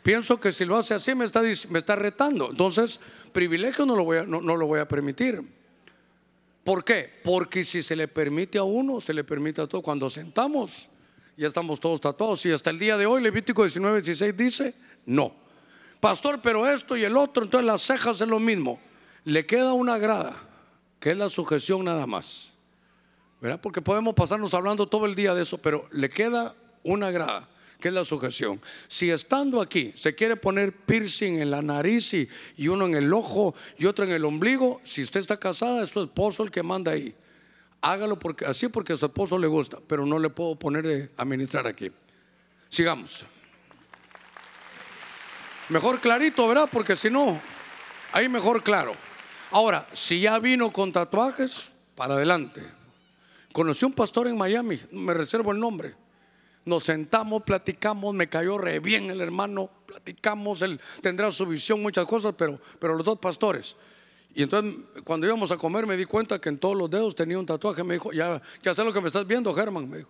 Pienso que si lo hace así me está, me está retando. Entonces, privilegio no lo voy a, no, no lo voy a permitir. ¿Por qué? Porque si se le permite a uno, se le permite a todo. Cuando sentamos, ya estamos todos tatuados. Y hasta el día de hoy, Levítico diecinueve dieciséis dice no. Pastor, pero esto y el otro, entonces las cejas es lo mismo. Le queda una grada, que es la sujeción nada más, ¿verdad? Porque podemos pasarnos hablando todo el día de eso, pero le queda una grada, que es la sujeción. Si estando aquí se quiere poner piercing en la nariz y, y uno en el ojo y otro en el ombligo, si usted está casada, es su esposo el que manda ahí. Hágalo porque, así porque a su esposo le gusta, pero no le puedo poner de administrar aquí. Sigamos. Mejor clarito, ¿verdad? Porque si no, ahí mejor claro. Ahora, si ya vino con tatuajes, para adelante. Conocí un pastor en Miami, me reservo el nombre. Nos sentamos, platicamos, me cayó re bien el hermano, platicamos, él tendrá su visión, muchas cosas, pero, pero los dos pastores. Y entonces cuando íbamos a comer me di cuenta que en todos los dedos tenía un tatuaje. Me dijo, ya, ya sé lo que me estás viendo, Germán, me dijo.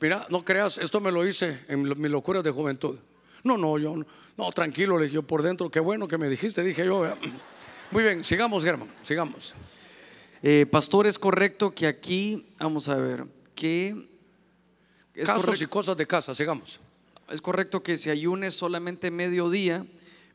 Mira, no creas, esto me lo hice en mis locuras de juventud. No, no, yo, no, no tranquilo, le dije yo por dentro, qué bueno que me dijiste, dije yo. Muy bien, sigamos, Germán, sigamos. Eh, pastor, es correcto que aquí, vamos a ver, que... Es Casos correcto, y cosas de casa, sigamos. Es correcto que se ayune solamente mediodía,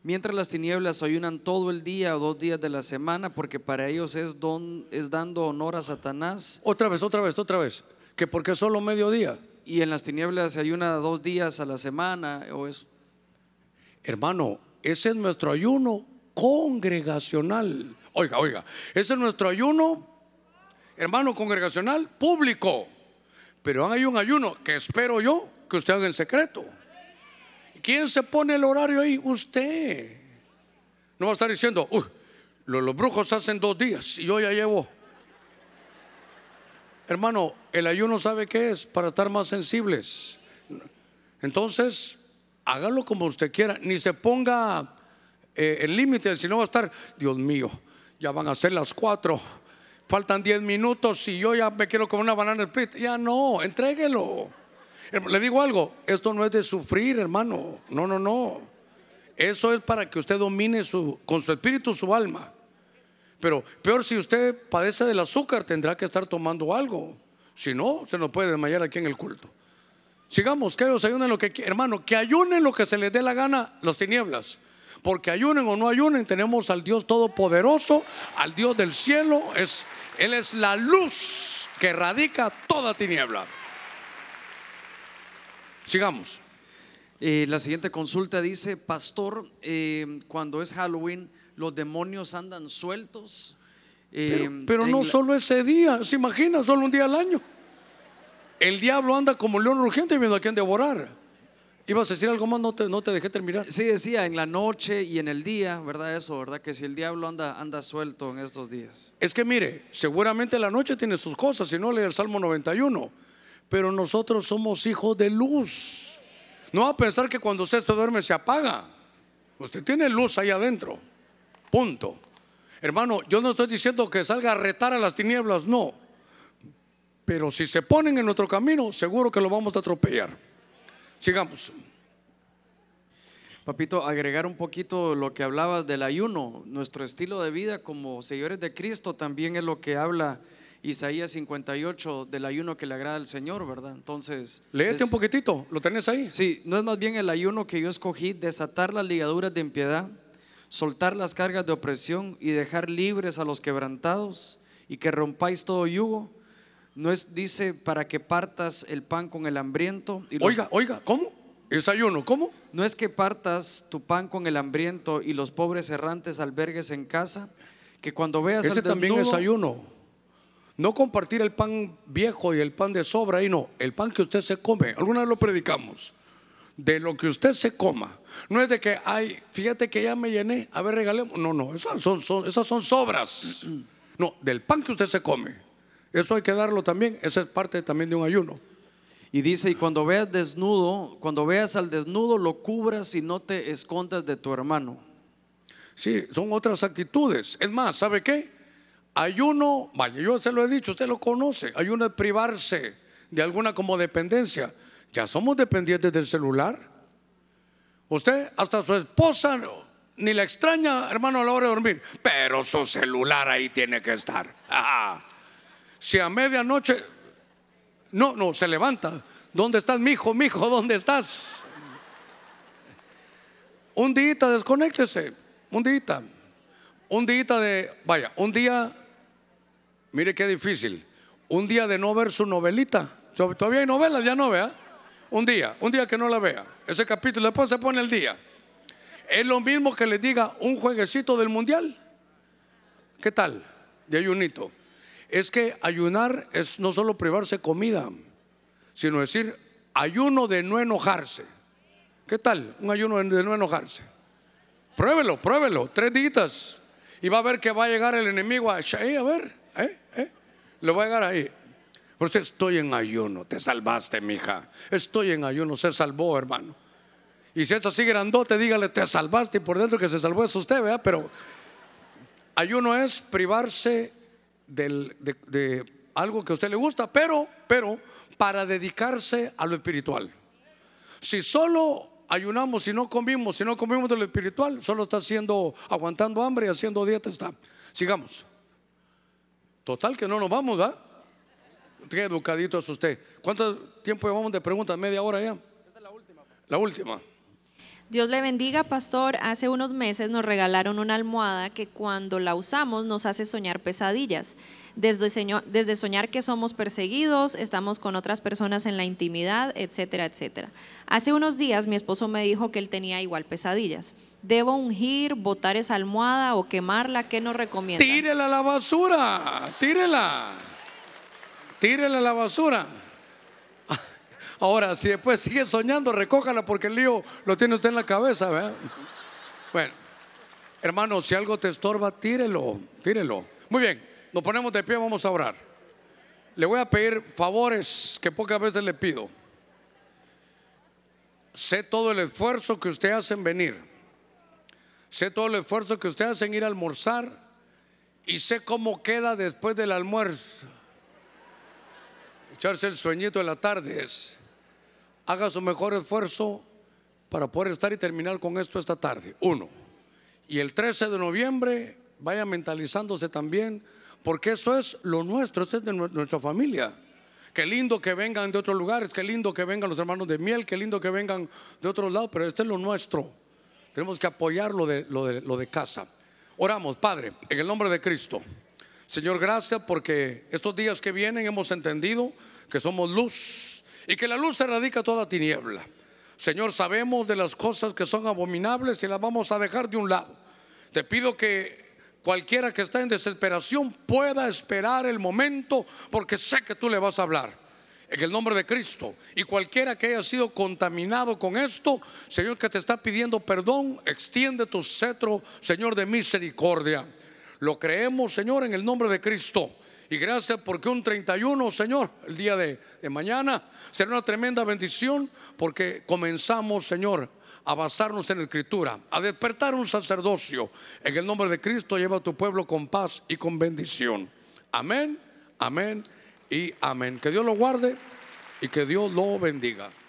mientras las tinieblas ayunan todo el día o dos días de la semana, porque para ellos es, don, es dando honor a Satanás. Otra vez, otra vez, otra vez. Que porque solo mediodía. Y en las tinieblas se ayuna dos días a la semana o eso. Hermano, ese es nuestro ayuno congregacional. Oiga, oiga, ese es nuestro ayuno, hermano, congregacional público. Pero hay un ayuno que espero yo que usted haga en secreto. ¿Quién se pone el horario ahí? Usted. No va a estar diciendo, uy, los, los brujos hacen dos días y yo ya llevo. Hermano, el ayuno sabe qué es, para estar más sensibles. Entonces, hágalo como usted quiera, ni se ponga eh, el límite, si no va a estar, Dios mío, ya van a ser las cuatro. Faltan diez minutos y yo ya me quiero comer una banana split. Ya no, entréguelo. Le digo algo, esto no es de sufrir, hermano. No, no, no. Eso es para que usted domine su, con su espíritu, su alma. Pero peor si usted padece del azúcar, tendrá que estar tomando algo. Si no, se nos puede desmayar aquí en el culto. Sigamos, que ellos ayunen lo que quieran. Hermano, que ayunen lo que se les dé la gana, las tinieblas. Porque ayunen o no ayunen, tenemos al Dios todopoderoso, al Dios del cielo. Es, Él es la luz que erradica toda tiniebla. Sigamos. Eh, la siguiente consulta dice, pastor, eh, cuando es Halloween, los demonios andan sueltos. Eh, pero pero no la... solo ese día, se imagina, solo un día al año. El diablo anda como león rugiente viendo a quién devorar. Ibas a decir algo más, no te, no te dejé terminar. Sí, decía en la noche y en el día, ¿verdad? Eso, ¿verdad? Que si el diablo anda, anda suelto en estos días. Es que mire, seguramente la noche tiene sus cosas, si no lee el Salmo noventa y uno. Pero nosotros somos hijos de luz. No va a pensar que cuando usted duerme se apaga. Usted tiene luz ahí adentro. Punto. Hermano, yo no estoy diciendo que salga a retar a las tinieblas, no. Pero si se ponen en nuestro camino, seguro que lo vamos a atropellar. Sigamos. Papito, agregar un poquito lo que hablabas del ayuno. Nuestro estilo de vida como seguidores de Cristo también es lo que habla Isaías cincuenta y ocho del ayuno que le agrada al Señor, ¿verdad? Entonces léete es, un poquitito, lo tenés ahí. Sí, no es más bien el ayuno que yo escogí, desatar las ligaduras de impiedad, soltar las cargas de opresión y dejar libres a los quebrantados, y que rompáis todo yugo. No es, dice, para que partas el pan con el hambriento y los... Oiga, oiga, ¿cómo? Es ayuno, ¿cómo? No es que partas tu pan con el hambriento y los pobres errantes albergues en casa. Que cuando veas ese al desnudo. Ese también es ayuno. No compartir el pan viejo y el pan de sobra. Ahí no, el pan que usted se come. Alguna vez lo predicamos. De lo que usted se coma. No es de que, ay, fíjate que ya me llené, a ver, regalemos. No, no, esas son, son, esas son sobras. No, del pan que usted se come. Eso hay que darlo también, esa es parte también de un ayuno. Y dice, y cuando veas desnudo, cuando veas al desnudo lo cubras y no te escondas de tu hermano. Sí, son otras actitudes. Es más, ¿sabe qué? Ayuno, vaya, yo se lo he dicho, usted lo conoce. Ayuno es privarse de alguna como dependencia. Ya somos dependientes del celular. Usted hasta su esposa ni la extraña, hermano, a la hora de dormir, pero su celular ahí tiene que estar. Ajá. Si a medianoche, no, no, se levanta. ¿Dónde estás, mijo, mijo? ¿Dónde estás? Un día desconéctese, un día, un día de, vaya, un día, mire qué difícil, un día de no ver su novelita. Todavía hay novelas, ya no vea. Un día, un día que no la vea. Ese capítulo, después se pone el día. Es lo mismo que le diga un jueguecito del mundial. ¿Qué tal? De ayunito. Es que ayunar es no solo privarse comida, sino decir ayuno de no enojarse. ¿Qué tal? Un ayuno de no enojarse. Pruébelo, pruébelo, tres días. Y va a ver que va a llegar el enemigo a, eh, a ver, eh, eh, le va a llegar ahí. Por eso estoy en ayuno, te salvaste, mija. Estoy en ayuno, se salvó, hermano. Y si es así grandote, dígale, te salvaste, y por dentro que se salvó es usted, ¿verdad? Pero ayuno es privarse del, de, de algo que a usted le gusta, pero, pero para dedicarse a lo espiritual. Si solo ayunamos, si no comimos, si no comimos de lo espiritual, solo está haciendo, aguantando hambre y haciendo dieta está. Sigamos. Total que no nos vamos, ¿verdad? Qué educadito es usted. ¿Cuánto tiempo llevamos de preguntas? ¿Media hora ya? Esta es la última. La última. Dios le bendiga, pastor. Hace unos meses nos regalaron una almohada que cuando la usamos nos hace soñar pesadillas. Desde, señor, desde soñar que somos perseguidos, estamos con otras personas en la intimidad, etcétera, etcétera. Hace unos días mi esposo me dijo que él tenía igual pesadillas. ¿Debo ungir, botar esa almohada o quemarla? ¿Qué nos recomienda? Tírela a la basura, tírela. Tírela a la basura. Ahora, si después sigue soñando, recójala porque el lío lo tiene usted en la cabeza, ¿verdad? Bueno, hermano, si algo te estorba, tírelo, tírelo. Muy bien, nos ponemos de pie, vamos a orar. Le voy a pedir favores que pocas veces le pido. Sé todo el esfuerzo que usted hace en venir. Sé todo el esfuerzo que usted hace en ir a almorzar. Y sé cómo queda después del almuerzo. Echarse el sueñito de la tarde es. Haga su mejor esfuerzo para poder estar y terminar con esto esta tarde. Uno. Y el trece de noviembre vaya mentalizándose también, porque eso es lo nuestro, eso es de nuestra familia. Qué lindo que vengan de otros lugares, qué lindo que vengan los hermanos de miel, qué lindo que vengan de otros lados, pero este es lo nuestro. Tenemos que apoyar lo de, lo de, lo de casa. Oramos, Padre, en el nombre de Cristo. Señor, gracias porque estos días que vienen hemos entendido que somos luz y que la luz erradica toda tiniebla. Señor, sabemos de las cosas que son abominables y las vamos a dejar de un lado. Te pido que cualquiera que está en desesperación pueda esperar el momento, porque sé que tú le vas a hablar. En el nombre de Cristo. Y cualquiera que haya sido contaminado con esto, Señor, que te está pidiendo perdón, extiende tu cetro, Señor, de misericordia. Lo creemos, Señor, en el nombre de Cristo. Y gracias porque un treinta y uno, Señor, el día de, de mañana será una tremenda bendición, porque comenzamos, Señor, a basarnos en la Escritura, a despertar un sacerdocio. En el nombre de Cristo, lleva a tu pueblo con paz y con bendición. Amén, amén y amén. Que Dios lo guarde y que Dios lo bendiga.